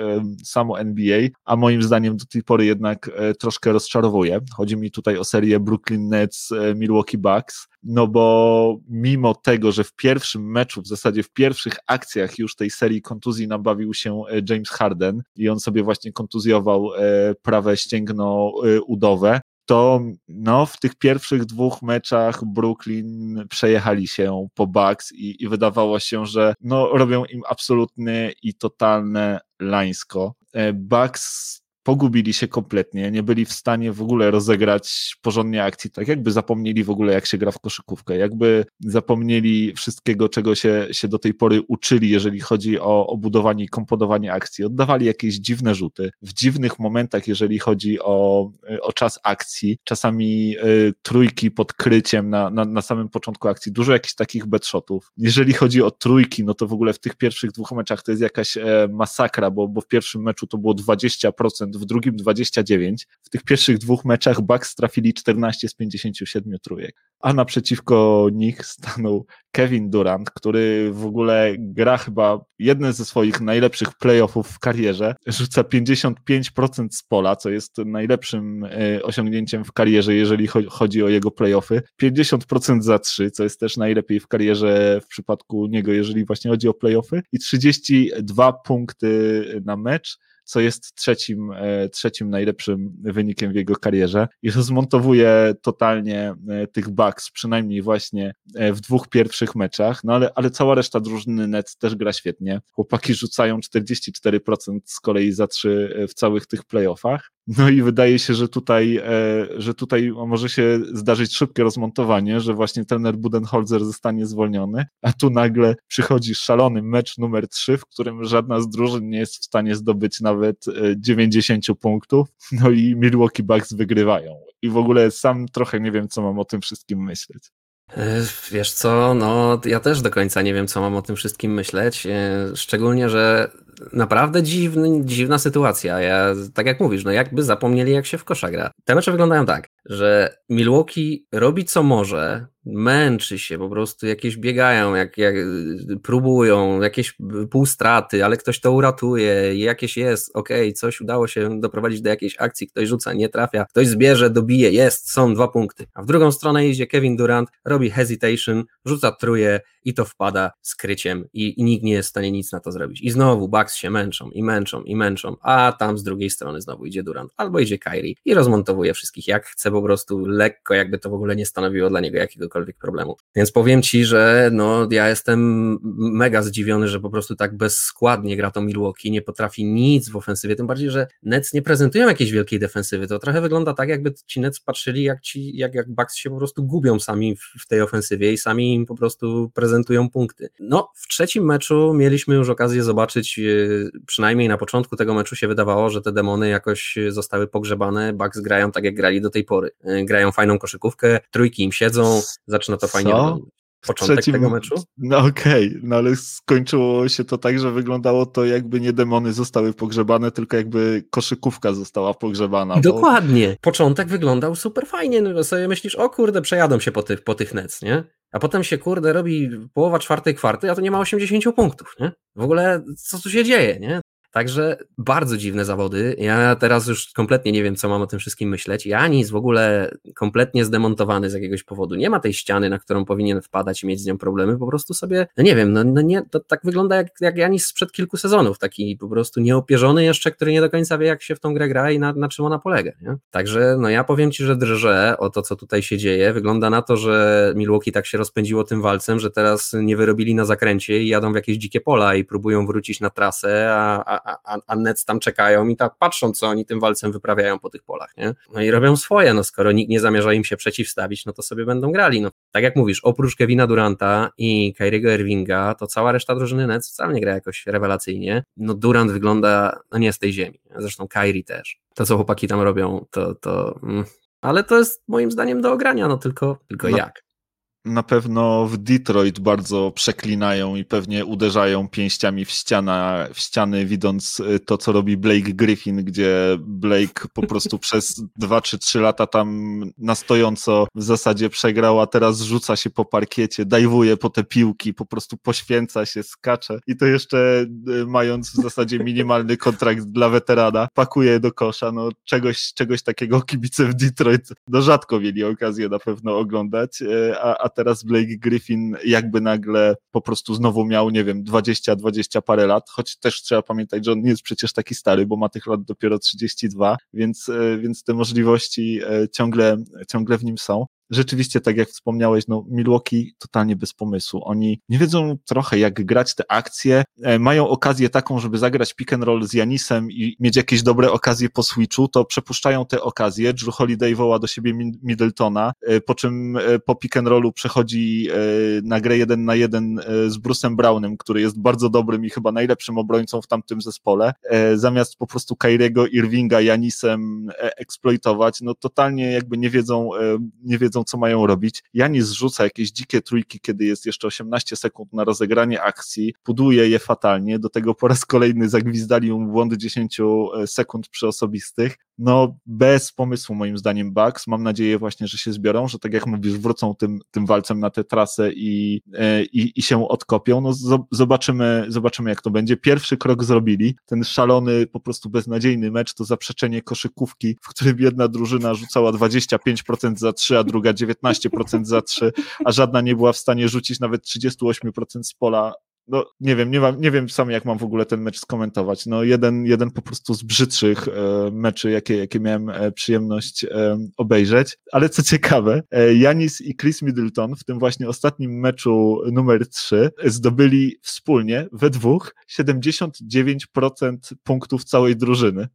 samo NBA, a moim zdaniem do tej pory jednak troszkę rozczarowuje. Chodzi mi tutaj o serię Brooklyn Nets, Milwaukee Bucks, bo mimo tego, że w pierwszym meczu, w zasadzie w pierwszych akcjach już tej serii kontuzji nabawił się James Harden i on sobie właśnie kontuzjował prawe ścięgno udowe, to w tych pierwszych 2 meczach Brooklyn przejechali się po Bucks i wydawało się, że robią im absolutne i totalne lańsko. Bucks pogubili się kompletnie, nie byli w stanie w ogóle rozegrać porządnie akcji, tak jakby zapomnieli w ogóle, jak się gra w koszykówkę, jakby zapomnieli wszystkiego, czego się do tej pory uczyli, jeżeli chodzi o budowanie i komponowanie akcji. Oddawali jakieś dziwne rzuty w dziwnych momentach, jeżeli chodzi o czas akcji, czasami trójki pod kryciem na samym początku akcji, dużo jakichś takich bedshotów. Jeżeli chodzi o trójki, to w ogóle w tych pierwszych 2 meczach to jest jakaś masakra, bo w pierwszym meczu to było 20%, w drugim 29%. W tych pierwszych 2 meczach Bucks trafili 14 z 57 trójek, a naprzeciwko nich stanął Kevin Durant, który w ogóle gra chyba jedne ze swoich najlepszych playoffów w karierze, rzuca 55% z pola, co jest najlepszym osiągnięciem w karierze, jeżeli chodzi o jego playoffy, 50% za 3, co jest też najlepiej w karierze w przypadku niego, jeżeli właśnie chodzi o playoffy, i 32 punkty na mecz, co jest trzecim najlepszym wynikiem w jego karierze, i rozmontowuje totalnie tych Bucks, przynajmniej właśnie w 2 pierwszych meczach, ale cała reszta drużyny Nets też gra świetnie. Chłopaki rzucają 44% z kolei za 3 w całych tych playoffach, i wydaje się, że tutaj może się zdarzyć szybkie rozmontowanie, że właśnie trener Budenholzer zostanie zwolniony, a tu nagle przychodzi szalony mecz numer 3, w którym żadna z drużyn nie jest w stanie zdobyć nawet 90 punktów, i Milwaukee Bucks wygrywają. I w ogóle sam trochę nie wiem, co mam o tym wszystkim myśleć. Wiesz co, ja też do końca nie wiem, co mam o tym wszystkim myśleć, szczególnie, że naprawdę dziwna sytuacja. Ja, tak jak mówisz, jakby zapomnieli, jak się w kosza gra. Te mecze wyglądają tak, że Milwaukee robi co może, męczy się, po prostu jakieś biegają, jak próbują, jakieś półstraty, ale ktoś to uratuje, jakieś jest, okej, coś udało się doprowadzić do jakiejś akcji, ktoś rzuca, nie trafia, ktoś zbierze, dobije, są 2 punkty. A w drugą stronę idzie Kevin Durant, robi hesitation, rzuca trójkę i to wpada z kryciem i nikt nie jest w stanie nic na to zrobić. I znowu Bucks się męczą, a tam z drugiej strony znowu idzie Durant albo idzie Kyrie i rozmontowuje wszystkich jak chce, po prostu lekko, jakby to w ogóle nie stanowiło dla niego jakiegokolwiek problemu. Więc powiem Ci, że ja jestem mega zdziwiony, że po prostu tak bezskładnie gra to Milwaukee, nie potrafi nic w ofensywie, tym bardziej, że Nets nie prezentują jakiejś wielkiej defensywy, to trochę wygląda tak, jakby ci Nets patrzyli, jak Bucks się po prostu gubią sami w tej ofensywie i sami im po prostu prezentują punkty. W trzecim meczu mieliśmy już okazję zobaczyć, przynajmniej na początku tego meczu się wydawało, że te demony jakoś zostały pogrzebane, Bucks grają tak, jak grali do tej pory. Grają fajną koszykówkę, trójki im siedzą, zaczyna to fajnie wyglądać. Początek tego meczu? Ale skończyło się to tak, że wyglądało to, jakby nie demony zostały pogrzebane, tylko jakby koszykówka została pogrzebana. Dokładnie. Początek wyglądał super fajnie, sobie myślisz, przejadą się po tych Nets, nie? A potem się, robi połowa czwartej kwarty, a to nie ma 80 punktów, nie? W ogóle co tu się dzieje, nie? Także bardzo dziwne zawody. Ja teraz już kompletnie nie wiem, co mam o tym wszystkim myśleć. Janis w ogóle kompletnie zdemontowany z jakiegoś powodu. Nie ma tej ściany, na którą powinien wpadać i mieć z nią problemy. Po prostu sobie, nie wiem, to tak wygląda jak Janis sprzed kilku sezonów. Taki po prostu nieopierzony jeszcze, który nie do końca wie, jak się w tą grę gra i na czym ona polega. Nie? Także ja powiem Ci, że drżę o to, co tutaj się dzieje. Wygląda na to, że Milwaukee tak się rozpędziło tym walcem, że teraz nie wyrobili na zakręcie i jadą w jakieś dzikie pola i próbują wrócić na trasę, a Nets tam czekają i tak patrzą, co oni tym walcem wyprawiają po tych polach, nie? I robią swoje, skoro nikt nie zamierza im się przeciwstawić, to sobie będą grali, Tak jak mówisz, oprócz Kevina Duranta i Kyriego Irvinga, to cała reszta drużyny Nets wcale nie gra jakoś rewelacyjnie. Durant wygląda, nie z tej ziemi, zresztą Kyrie też. To, co chłopaki tam robią, ale to jest moim zdaniem do ogrania, tylko jak? Na pewno w Detroit bardzo przeklinają i pewnie uderzają pięściami w ściany, widząc to, co robi Blake Griffin, gdzie Blake po prostu przez 2 czy 3 lata tam na stojąco w zasadzie przegrał, a teraz rzuca się po parkiecie, dajwuje po te piłki, po prostu poświęca się, skacze i to jeszcze mając w zasadzie minimalny kontrakt dla weterana, pakuje do kosza, czegoś takiego kibice w Detroit rzadko mieli okazję na pewno oglądać, a teraz Blake Griffin jakby nagle po prostu znowu miał, 20 parę lat, choć też trzeba pamiętać, że on nie jest przecież taki stary, bo ma tych lat dopiero 32, więc te możliwości ciągle w nim są. Rzeczywiście, tak jak wspomniałeś, Milwaukee totalnie bez pomysłu. Oni nie wiedzą trochę, jak grać te akcje. Mają okazję taką, żeby zagrać pick and roll z Janisem i mieć jakieś dobre okazje po switchu, to przepuszczają te okazje. Drew Holiday woła do siebie Middletona, po czym po pick and rollu przechodzi na grę 1-1 z Bruce'em Brownem, który jest bardzo dobrym i chyba najlepszym obrońcą w tamtym zespole. Zamiast po prostu Kyriego Irvinga Janisem eksploitować, totalnie jakby nie wiedzą, co mają robić. Janis rzuca jakieś dzikie trójki, kiedy jest jeszcze 18 sekund na rozegranie akcji, buduje je fatalnie, do tego po raz kolejny zagwizdali mu błądy 10 sekund przy osobistych. Bez pomysłu moim zdaniem Bucks. Mam nadzieję właśnie, że się zbiorą, że tak jak mówisz, wrócą tym walcem na tę trasę i się odkopią. Zobaczymy, jak to będzie. Pierwszy krok zrobili. Ten szalony, po prostu beznadziejny mecz to zaprzeczenie koszykówki, w którym jedna drużyna rzucała 25% za 3, a druga 19% za 3, a żadna nie była w stanie rzucić nawet 38% z pola. Nie wiem sam, jak mam w ogóle ten mecz skomentować. Jeden po prostu z brzydszych meczy, jakie miałem przyjemność obejrzeć. Ale co ciekawe, Janis i Chris Middleton w tym właśnie ostatnim meczu numer 3 zdobyli wspólnie, we dwóch, 79% punktów całej drużyny.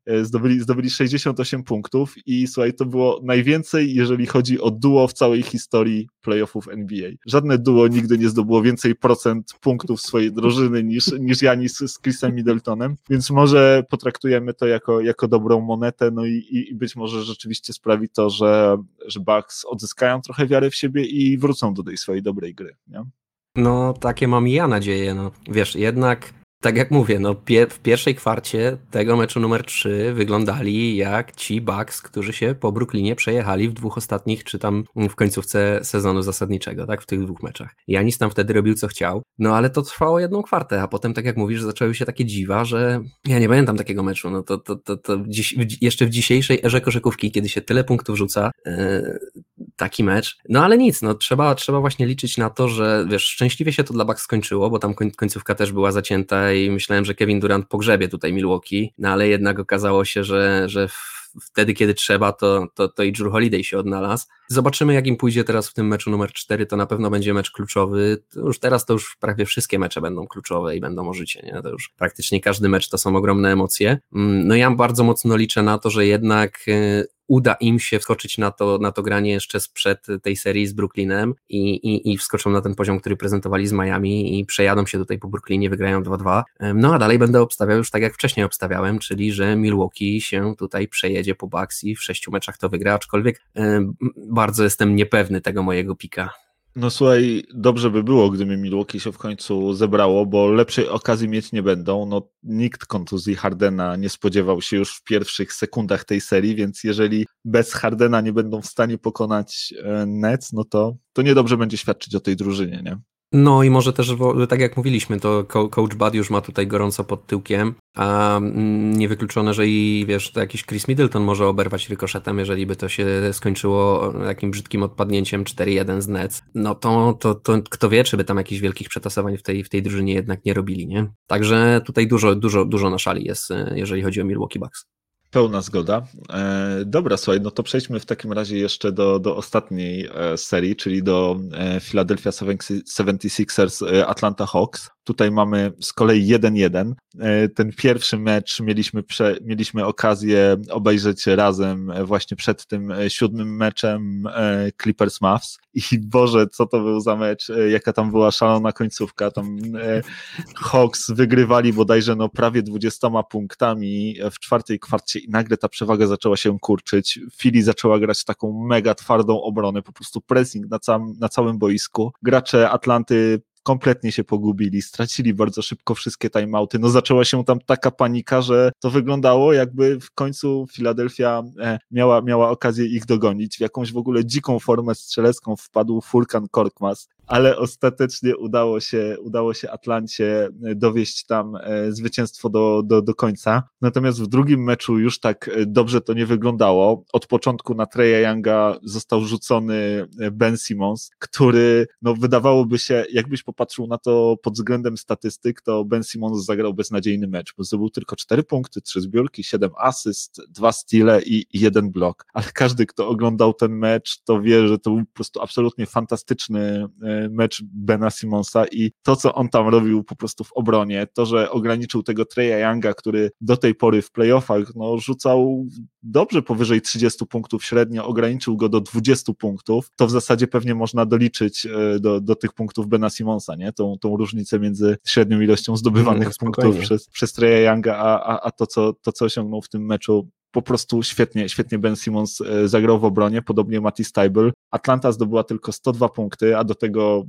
Zdobyli 68 punktów i słuchaj, to było najwięcej, jeżeli chodzi o duo w całej historii playoffów NBA. Żadne duo nigdy nie zdobyło więcej procent punktów swojej drużyny niż Janis z Chrisem Middletonem, więc może potraktujemy to jako dobrą monetę, i być może rzeczywiście sprawi to, że Bucks odzyskają trochę wiary w siebie i wrócą do tej swojej dobrej gry. Nie? Takie mam i ja nadzieję. Wiesz, jednak tak jak mówię, no w pierwszej kwarcie tego meczu numer 3 wyglądali jak ci Bucks, którzy się po Brooklynie przejechali w dwóch ostatnich, czy tam w końcówce sezonu zasadniczego, tak, w tych dwóch meczach. Giannis tam wtedy robił co chciał, no ale to trwało jedną kwartę, a potem tak jak mówisz, zaczęły się takie dziwa, że ja nie pamiętam takiego meczu, no to dziś, jeszcze w dzisiejszej erze koszykówki, kiedy się tyle punktów rzuca, taki mecz, no ale nic, no trzeba właśnie liczyć na to, że wiesz, szczęśliwie się to dla Bucks skończyło, bo tam końcówka też była zacięta i myślałem, że Kevin Durant pogrzebie tutaj Milwaukee, no ale jednak okazało się, że wtedy, kiedy trzeba, to i Jrue Holiday się odnalazł. Zobaczymy, jak im pójdzie teraz w tym meczu numer 4, to na pewno będzie mecz kluczowy. Teraz prawie wszystkie mecze będą kluczowe i będą o życie, nie? To już praktycznie każdy mecz to są ogromne emocje. No ja bardzo mocno liczę na to, że jednak uda im się wskoczyć na to granie jeszcze sprzed tej serii z Brooklynem i wskoczą na ten poziom, który prezentowali z Miami i przejadą się tutaj po Brooklynie, wygrają 2-2. No a dalej będę obstawiał już tak, jak wcześniej obstawiałem, czyli że Milwaukee się tutaj przejedzie po Bucks i w 6 meczach to wygra, aczkolwiek bardzo jestem niepewny tego mojego pika. No słuchaj, dobrze by było, gdyby Milwaukee się w końcu zebrało, bo lepszej okazji mieć nie będą. No, nikt kontuzji Hardena nie spodziewał się już w pierwszych sekundach tej serii, więc jeżeli bez Hardena nie będą w stanie pokonać Nets, no to niedobrze będzie świadczyć o tej drużynie, nie? No i może też, tak jak mówiliśmy, to coach Bud już ma tutaj gorąco pod tyłkiem, a niewykluczone, że i wiesz, to jakiś Chris Middleton może oberwać rykoszetem, jeżeli by to się skończyło takim brzydkim odpadnięciem 4-1 z Nets. No to kto wie, czy by tam jakichś wielkich przetasowań w tej drużynie jednak nie robili, nie? Także tutaj dużo na szali jest, jeżeli chodzi o Milwaukee Bucks. Pełna zgoda. Dobra, słuchaj, no to przejdźmy w takim razie jeszcze do ostatniej serii, czyli do Philadelphia 76ers Atlanta Hawks. Tutaj mamy z kolei 1-1. Ten pierwszy mecz mieliśmy okazję obejrzeć razem właśnie przed tym 7 meczem Clippers Mavs. I Boże, co to był za mecz, jaka tam była szalona końcówka. Tam Hawks wygrywali bodajże no prawie 20 punktami w czwartej kwarcie i nagle ta przewaga zaczęła się kurczyć. Philly zaczęła grać taką mega twardą obronę, po prostu pressing na całym boisku. Gracze Atlanty kompletnie się pogubili, stracili bardzo szybko wszystkie timeouty, no zaczęła się tam taka panika, że to wyglądało jakby w końcu Philadelphia miała okazję ich dogonić, w jakąś w ogóle dziką formę strzelecką wpadł Furkan Korkmaz, ale ostatecznie udało się Atlancie dowieść tam zwycięstwo do końca, natomiast w drugim meczu już tak dobrze to nie wyglądało, od początku na Trae'a Younga został rzucony Ben Simmons, który no wydawałoby się, jakbyś patrzył na to pod względem statystyk, to Ben Simmons zagrał beznadziejny mecz, bo zdobył tylko 4 punkty, 3 zbiórki, 7 asyst, 2 steale i 1 blok. Ale każdy, kto oglądał ten mecz, to wie, że to był po prostu absolutnie fantastyczny mecz Bena Simmonsa i to, co on tam robił po prostu w obronie, to, że ograniczył tego Trae'a Younga, który do tej pory w playoffach no, rzucał dobrze powyżej 30 punktów średnio, ograniczył go do 20 punktów, to w zasadzie pewnie można doliczyć do tych punktów Bena Simmonsa, nie? Tą różnicę między średnią ilością zdobywanych punktów przez Trae'a Younga, a to, co osiągnął w tym meczu. Po prostu świetnie Ben Simmons zagrał w obronie, podobnie Matty Steibel. Atlanta zdobyła tylko 102 punkty, a do tego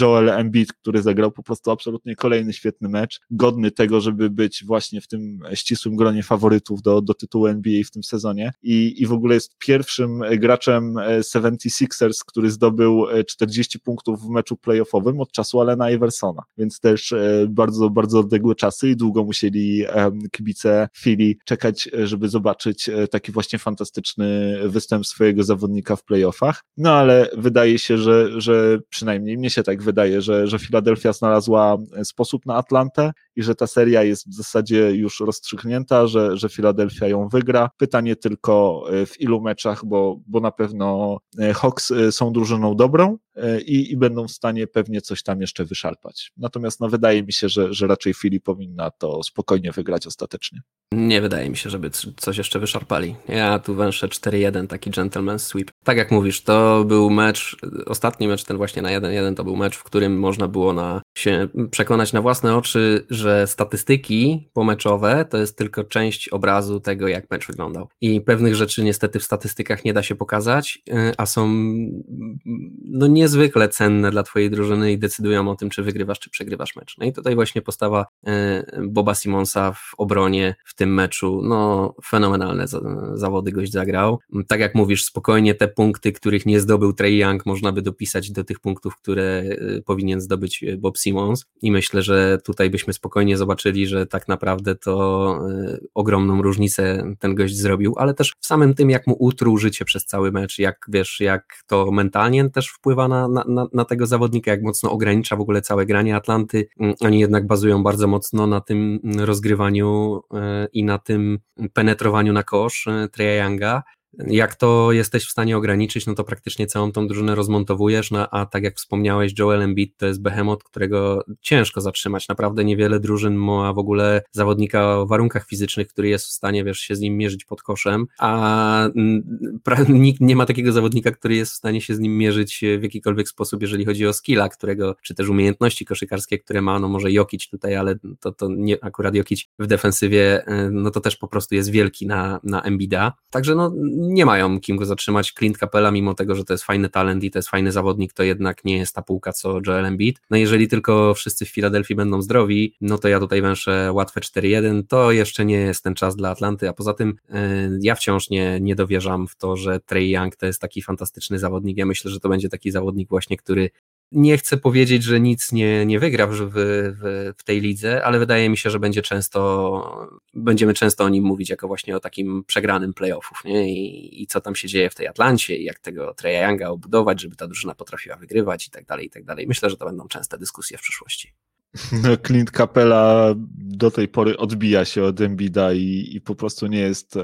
Joel Embiid, który zagrał po prostu absolutnie kolejny świetny mecz, godny tego, żeby być właśnie w tym ścisłym gronie faworytów do tytułu NBA w tym sezonie i w ogóle jest pierwszym graczem 76ers, który zdobył 40 punktów w meczu playoffowym od czasu Allena Iversona, więc też bardzo, bardzo odległe czasy i długo musieli kibice Philly czekać, żeby zobaczyć taki właśnie fantastyczny występ swojego zawodnika w playoffach, no ale wydaje się, że przynajmniej mnie się tak wydaje, że Philadelphia znalazła sposób na Atlantę i że ta seria jest w zasadzie już rozstrzygnięta, że Philadelphia ją wygra. Pytanie tylko w ilu meczach, bo na pewno Hawks są drużyną dobrą i będą w stanie pewnie coś tam jeszcze wyszarpać. Natomiast no, wydaje mi się, że raczej Philly powinna to spokojnie wygrać ostatecznie. Nie wydaje mi się, żeby coś jeszcze wyszarpali. Ja tu węszę 4-1, taki gentleman sweep. Tak jak mówisz, to był mecz, ostatni mecz ten właśnie na 1-1, to był mecz, w którym można było się przekonać na własne oczy, że statystyki pomeczowe to jest tylko część obrazu tego, jak mecz wyglądał. I pewnych rzeczy niestety w statystykach nie da się pokazać, a są no nie niezwykle cenne dla twojej drużyny i decydują o tym, czy wygrywasz, czy przegrywasz mecz. No i tutaj właśnie postawa Boba Simonsa w obronie w tym meczu, no fenomenalne zawody gość zagrał. Tak jak mówisz, spokojnie te punkty, których nie zdobył Trae Young, można by dopisać do tych punktów, które powinien zdobyć Bob Simmons i myślę, że tutaj byśmy spokojnie zobaczyli, że tak naprawdę to ogromną różnicę ten gość zrobił, ale też w samym tym, jak mu utruł życie przez cały mecz, jak wiesz, jak to mentalnie też wpływa na tego zawodnika, jak mocno ogranicza w ogóle całe granie Atlanty. Oni jednak bazują bardzo mocno na tym rozgrywaniu i na tym penetrowaniu na kosz Trae Younga. Jak to jesteś w stanie ograniczyć, no to praktycznie całą tą drużynę rozmontowujesz, no a tak jak wspomniałeś, Joel Embiid to jest behemoth, którego ciężko zatrzymać, naprawdę niewiele drużyn ma w ogóle zawodnika o warunkach fizycznych, który jest w stanie, wiesz, się z nim mierzyć pod koszem, a nikt nie ma takiego zawodnika, który jest w stanie się z nim mierzyć w jakikolwiek sposób, jeżeli chodzi o skilla, którego, czy też umiejętności koszykarskie, które ma, no może Jokić tutaj, ale to nie, akurat Jokić w defensywie, no to też po prostu jest wielki na Embida, także no nie mają kim go zatrzymać. Clint Capella, mimo tego, że to jest fajny talent i to jest fajny zawodnik, to jednak nie jest ta półka co Joel Embiid. No jeżeli tylko wszyscy w Filadelfii będą zdrowi, no to ja tutaj węszę łatwe 4-1, to jeszcze nie jest ten czas dla Atlanty, a poza tym ja wciąż nie dowierzam w to, że Trae Young to jest taki fantastyczny zawodnik. Ja myślę, że to będzie taki zawodnik właśnie, który nie chcę powiedzieć, że nic nie wygra w tej lidze, ale wydaje mi się, że będziemy często o nim mówić jako właśnie o takim przegranym playoffów, nie? I co tam się dzieje w tej Atlancie i jak tego Trae Younga obudować, żeby ta drużyna potrafiła wygrywać i tak dalej, i tak dalej. Myślę, że to będą częste dyskusje w przyszłości. No, Clint Capella do tej pory odbija się od Embida i po prostu nie jest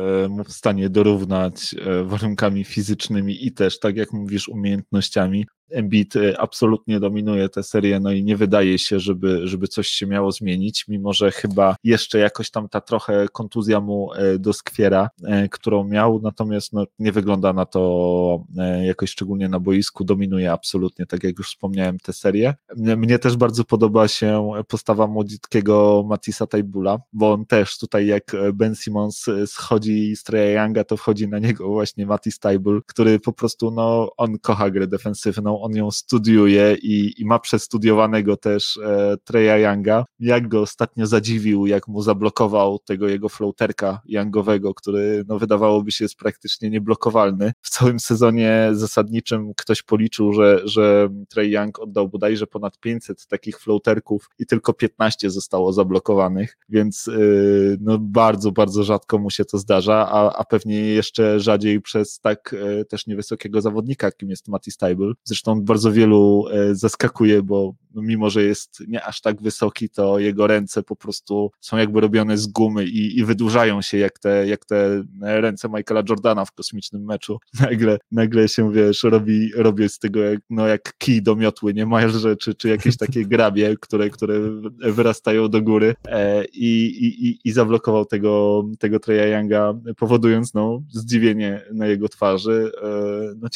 w stanie dorównać warunkami fizycznymi i też, tak jak mówisz, umiejętnościami. Embiid absolutnie dominuje tę serię, no i nie wydaje się, żeby coś się miało zmienić, mimo że chyba jeszcze jakoś tam ta trochę kontuzja mu doskwiera, którą miał, natomiast no, nie wygląda na to jakoś szczególnie na boisku, dominuje absolutnie, tak jak już wspomniałem, tę serię. Mnie też bardzo podoba się postawa młodziutkiego Matisa Taibula, bo on też tutaj jak Ben Simmons schodzi z Trae Younga, to wchodzi na niego właśnie Matis Taibul, który po prostu, no on kocha grę defensywną, on ją studiuje i ma przestudiowanego też Trae Younga. Jak go ostatnio zadziwił, jak mu zablokował tego jego floaterka Youngowego, który no, wydawałoby się jest praktycznie nieblokowalny. W całym sezonie zasadniczym ktoś policzył, że Trae Young oddał bodajże ponad 500 takich floaterków i tylko 15 zostało zablokowanych, więc no, bardzo, bardzo rzadko mu się to zdarza, a pewnie jeszcze rzadziej przez tak też niewysokiego zawodnika, jakim jest Matisse Thybulle. Zresztą bardzo wielu zaskakuje, bo mimo, że jest nie aż tak wysoki, to jego ręce po prostu są jakby robione z gumy i wydłużają się jak te ręce Michaela Jordana w kosmicznym meczu. Nagle się, wiesz, robi z tego jak kij do miotły niemalże, czy jakieś takie grabie, które wyrastają do góry i zablokował tego Trae Younga, powodując no, zdziwienie na jego twarzy. No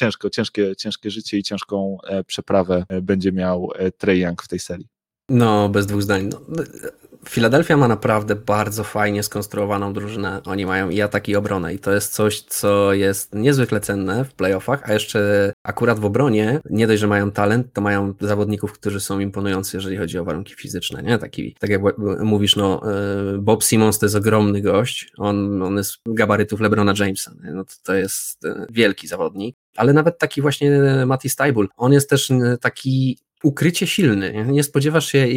ciężkie życie i ciężką przeprawę będzie miał Trae Young w tej serii. No, bez dwóch zdań. No, Filadelfia ma naprawdę bardzo fajnie skonstruowaną drużynę. Oni mają i atak, i obronę i to jest coś, co jest niezwykle cenne w playoffach, a jeszcze akurat w obronie, nie dość, że mają talent, to mają zawodników, którzy są imponujący, jeżeli chodzi o warunki fizyczne, nie? Tak jak mówisz, no Bob Simmons to jest ogromny gość, on jest gabarytów LeBrona Jamesa, no to jest wielki zawodnik, ale nawet taki właśnie Matisse Thybulle, on jest też taki ukrycie silny, nie spodziewasz się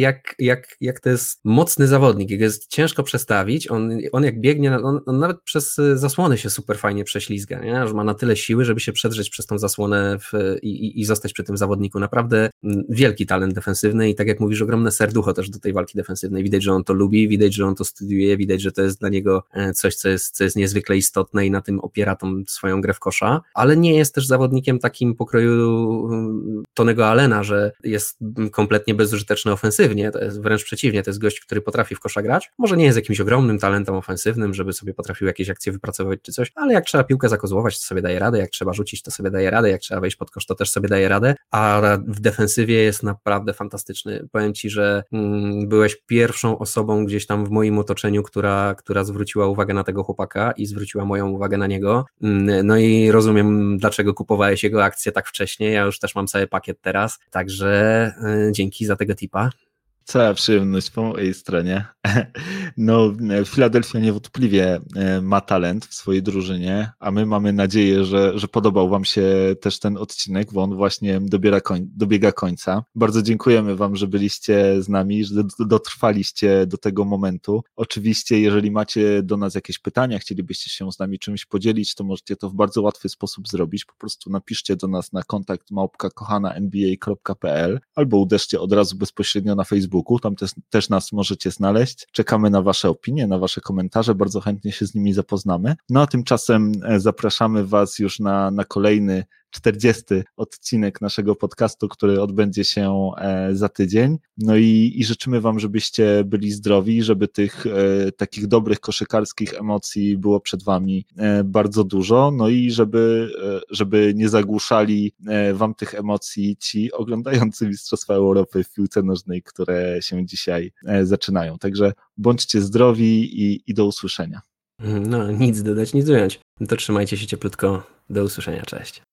jak to jest mocny zawodnik, jak jest ciężko przestawić, on jak biegnie, on nawet przez zasłony się super fajnie prześlizga, nie? Że ma na tyle siły, żeby się przedrzeć przez tą zasłonę i zostać przy tym zawodniku, naprawdę wielki talent defensywny i tak jak mówisz, ogromne serducho też do tej walki defensywnej, widać, że on to lubi, widać, że on to studiuje, widać, że to jest dla niego coś, co jest niezwykle istotne i na tym opiera tą swoją grę w kosza, ale nie jest też zawodnikiem takim pokroju Tonego Allena, że jest jest kompletnie bezużyteczny ofensywnie, to jest wręcz przeciwnie, to jest gość, który potrafi w kosza grać, może nie jest jakimś ogromnym talentem ofensywnym, żeby sobie potrafił jakieś akcje wypracować czy coś, ale jak trzeba piłkę zakozłować, to sobie daje radę, jak trzeba rzucić, to sobie daje radę, jak trzeba wejść pod kosz, to też sobie daje radę, a w defensywie jest naprawdę fantastyczny. Powiem Ci, że byłeś pierwszą osobą gdzieś tam w moim otoczeniu, która zwróciła uwagę na tego chłopaka i zwróciła moją uwagę na niego, no i rozumiem, dlaczego kupowałeś jego akcję tak wcześnie, ja już też mam cały pakiet teraz, także dzięki za tego tipa. Cała przyjemność po mojej stronie. No, Philadelphia niewątpliwie ma talent w swojej drużynie, a my mamy nadzieję, że podobał Wam się też ten odcinek, bo on właśnie dobiega końca. Bardzo dziękujemy Wam, że byliście z nami, że dotrwaliście do tego momentu. Oczywiście, jeżeli macie do nas jakieś pytania, chcielibyście się z nami czymś podzielić, to możecie to w bardzo łatwy sposób zrobić. Po prostu napiszcie do nas na kontakt@kochananba.pl albo uderzcie od razu bezpośrednio na Facebooku. Tam też nas możecie znaleźć. Czekamy na Wasze opinie, na Wasze komentarze. Bardzo chętnie się z nimi zapoznamy. No a tymczasem zapraszamy Was już na kolejny 40. odcinek naszego podcastu, który odbędzie się za tydzień. No i życzymy Wam, żebyście byli zdrowi, żeby tych takich dobrych koszykarskich emocji było przed Wami bardzo dużo, no i żeby nie zagłuszali Wam tych emocji ci oglądający Mistrzostwa Europy w piłce nożnej, które się dzisiaj zaczynają. Także bądźcie zdrowi i do usłyszenia. No nic dodać, nic ująć. To trzymajcie się cieplutko. Do usłyszenia. Cześć.